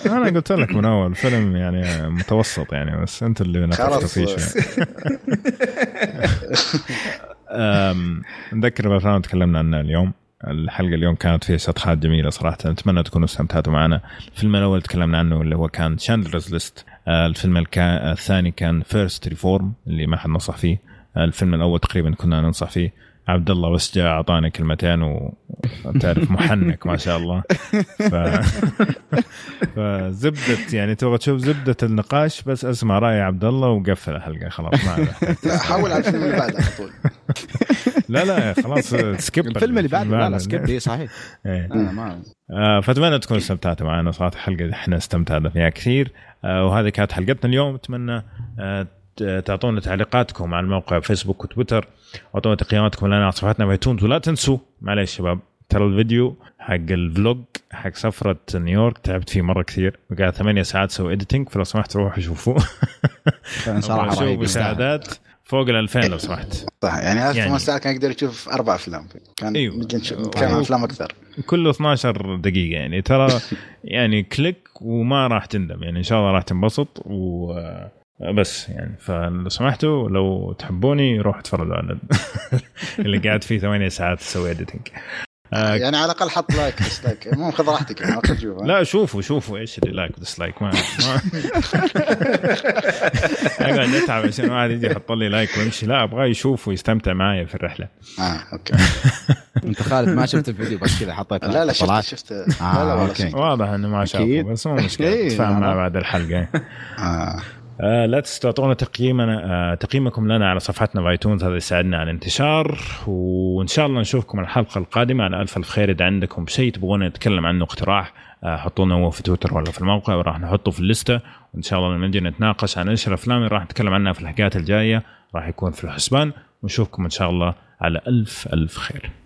أنا قلت لك من أول فيلم يعني متوسط يعني بس أنت اللي نفخت فيه شيء. نذكر بالأفلام تكلمنا عنها اليوم. الحلقة اليوم كانت فيها شطحات جميلة صراحة, أتمنى تكونوا استمتعتوا معنا. الفيلم الأول تكلمنا عنه اللي هو كان Schindler's List, الفيلم الثاني كان First Reformed اللي ما حد نصح فيه, الفيلم الأول تقريبا كنا ننصح فيه. عبد الله بس جاء أعطاني كلمتين وتعرف محنك ما شاء الله فزبدت يعني تبغى تشوف زبدة النقاش بس أسمع رأي عبد الله وقفل الحلقة خلاص ما لا حاول على الفيلم اللي بعده على طول. لا لا خلاص سكيب الفيلم اللي بعده. لا سكيب دي صحيح. فأتمنى تكون استمتعتوا معنا صراحة, حلقة احنا استمتعنا فيها كثير. وهذه كانت حلقتنا اليوم, أتمنى تعطونا تعليقاتكم على الموقع فيسبوك وتويتر, وعطونا تقييماتكم لنا على صفحتنا بايتونز, ولا تنسوا معليش شباب ترى الفيديو حق الفلوج حق سفرة نيويورك تعبت فيه مرة كثير وقاعد 8 ساعات سوي إديتينج, فلو سمحت روحوا شوفوه صراحة شوفوا مساعدات فوق 2000 لو سمحت. صح يعني 15 كان يقدر يشوف 4 أفلام كان أيوة. كان أفلام أكثر كله 12 دقيقة يعني ترى يعني كليك وما راح تندم يعني إن شاء الله راح تنبسط و بس يعني فلو سمحتوا لو تحبوني روح اتفرجوا على اللي قاعد فيه 8 ساعات تسوي اديتنج يعني على الاقل حط لايك ديسلايك المهم خذ راحتك يعني شوفوا لا شوفوا ايش اللي لايك وديسلايك ما انا نتعب عشان واحد يجي يحط لي لايك ويمشي, لا ابغى يشوفه ويستمتع معايا في الرحله. اوكي انت خالد ما شفت الفيديو بس كذا حطيت لا شفت لا واضح انه ما شافه بس مو مشكله تفهم بعد الحلقه. لا تستطيعون تقييمكم لنا على صفحتنا بايتونز, هذا يساعدنا على الانتشار, وإن شاء الله نشوفكم الحلقة القادمة على ألف الخير. إذا عندكم شيء تبغون نتكلم عنه اقتراح حطونا هو في تويتر ولا في الموقع وراح نحطه في الليستة, وإن شاء الله لما نجي نتناقش عن إيش الأفلام راح نتكلم عنها في الحلقات الجاية راح يكون في الحسبان, ونشوفكم إن شاء الله على ألف خير.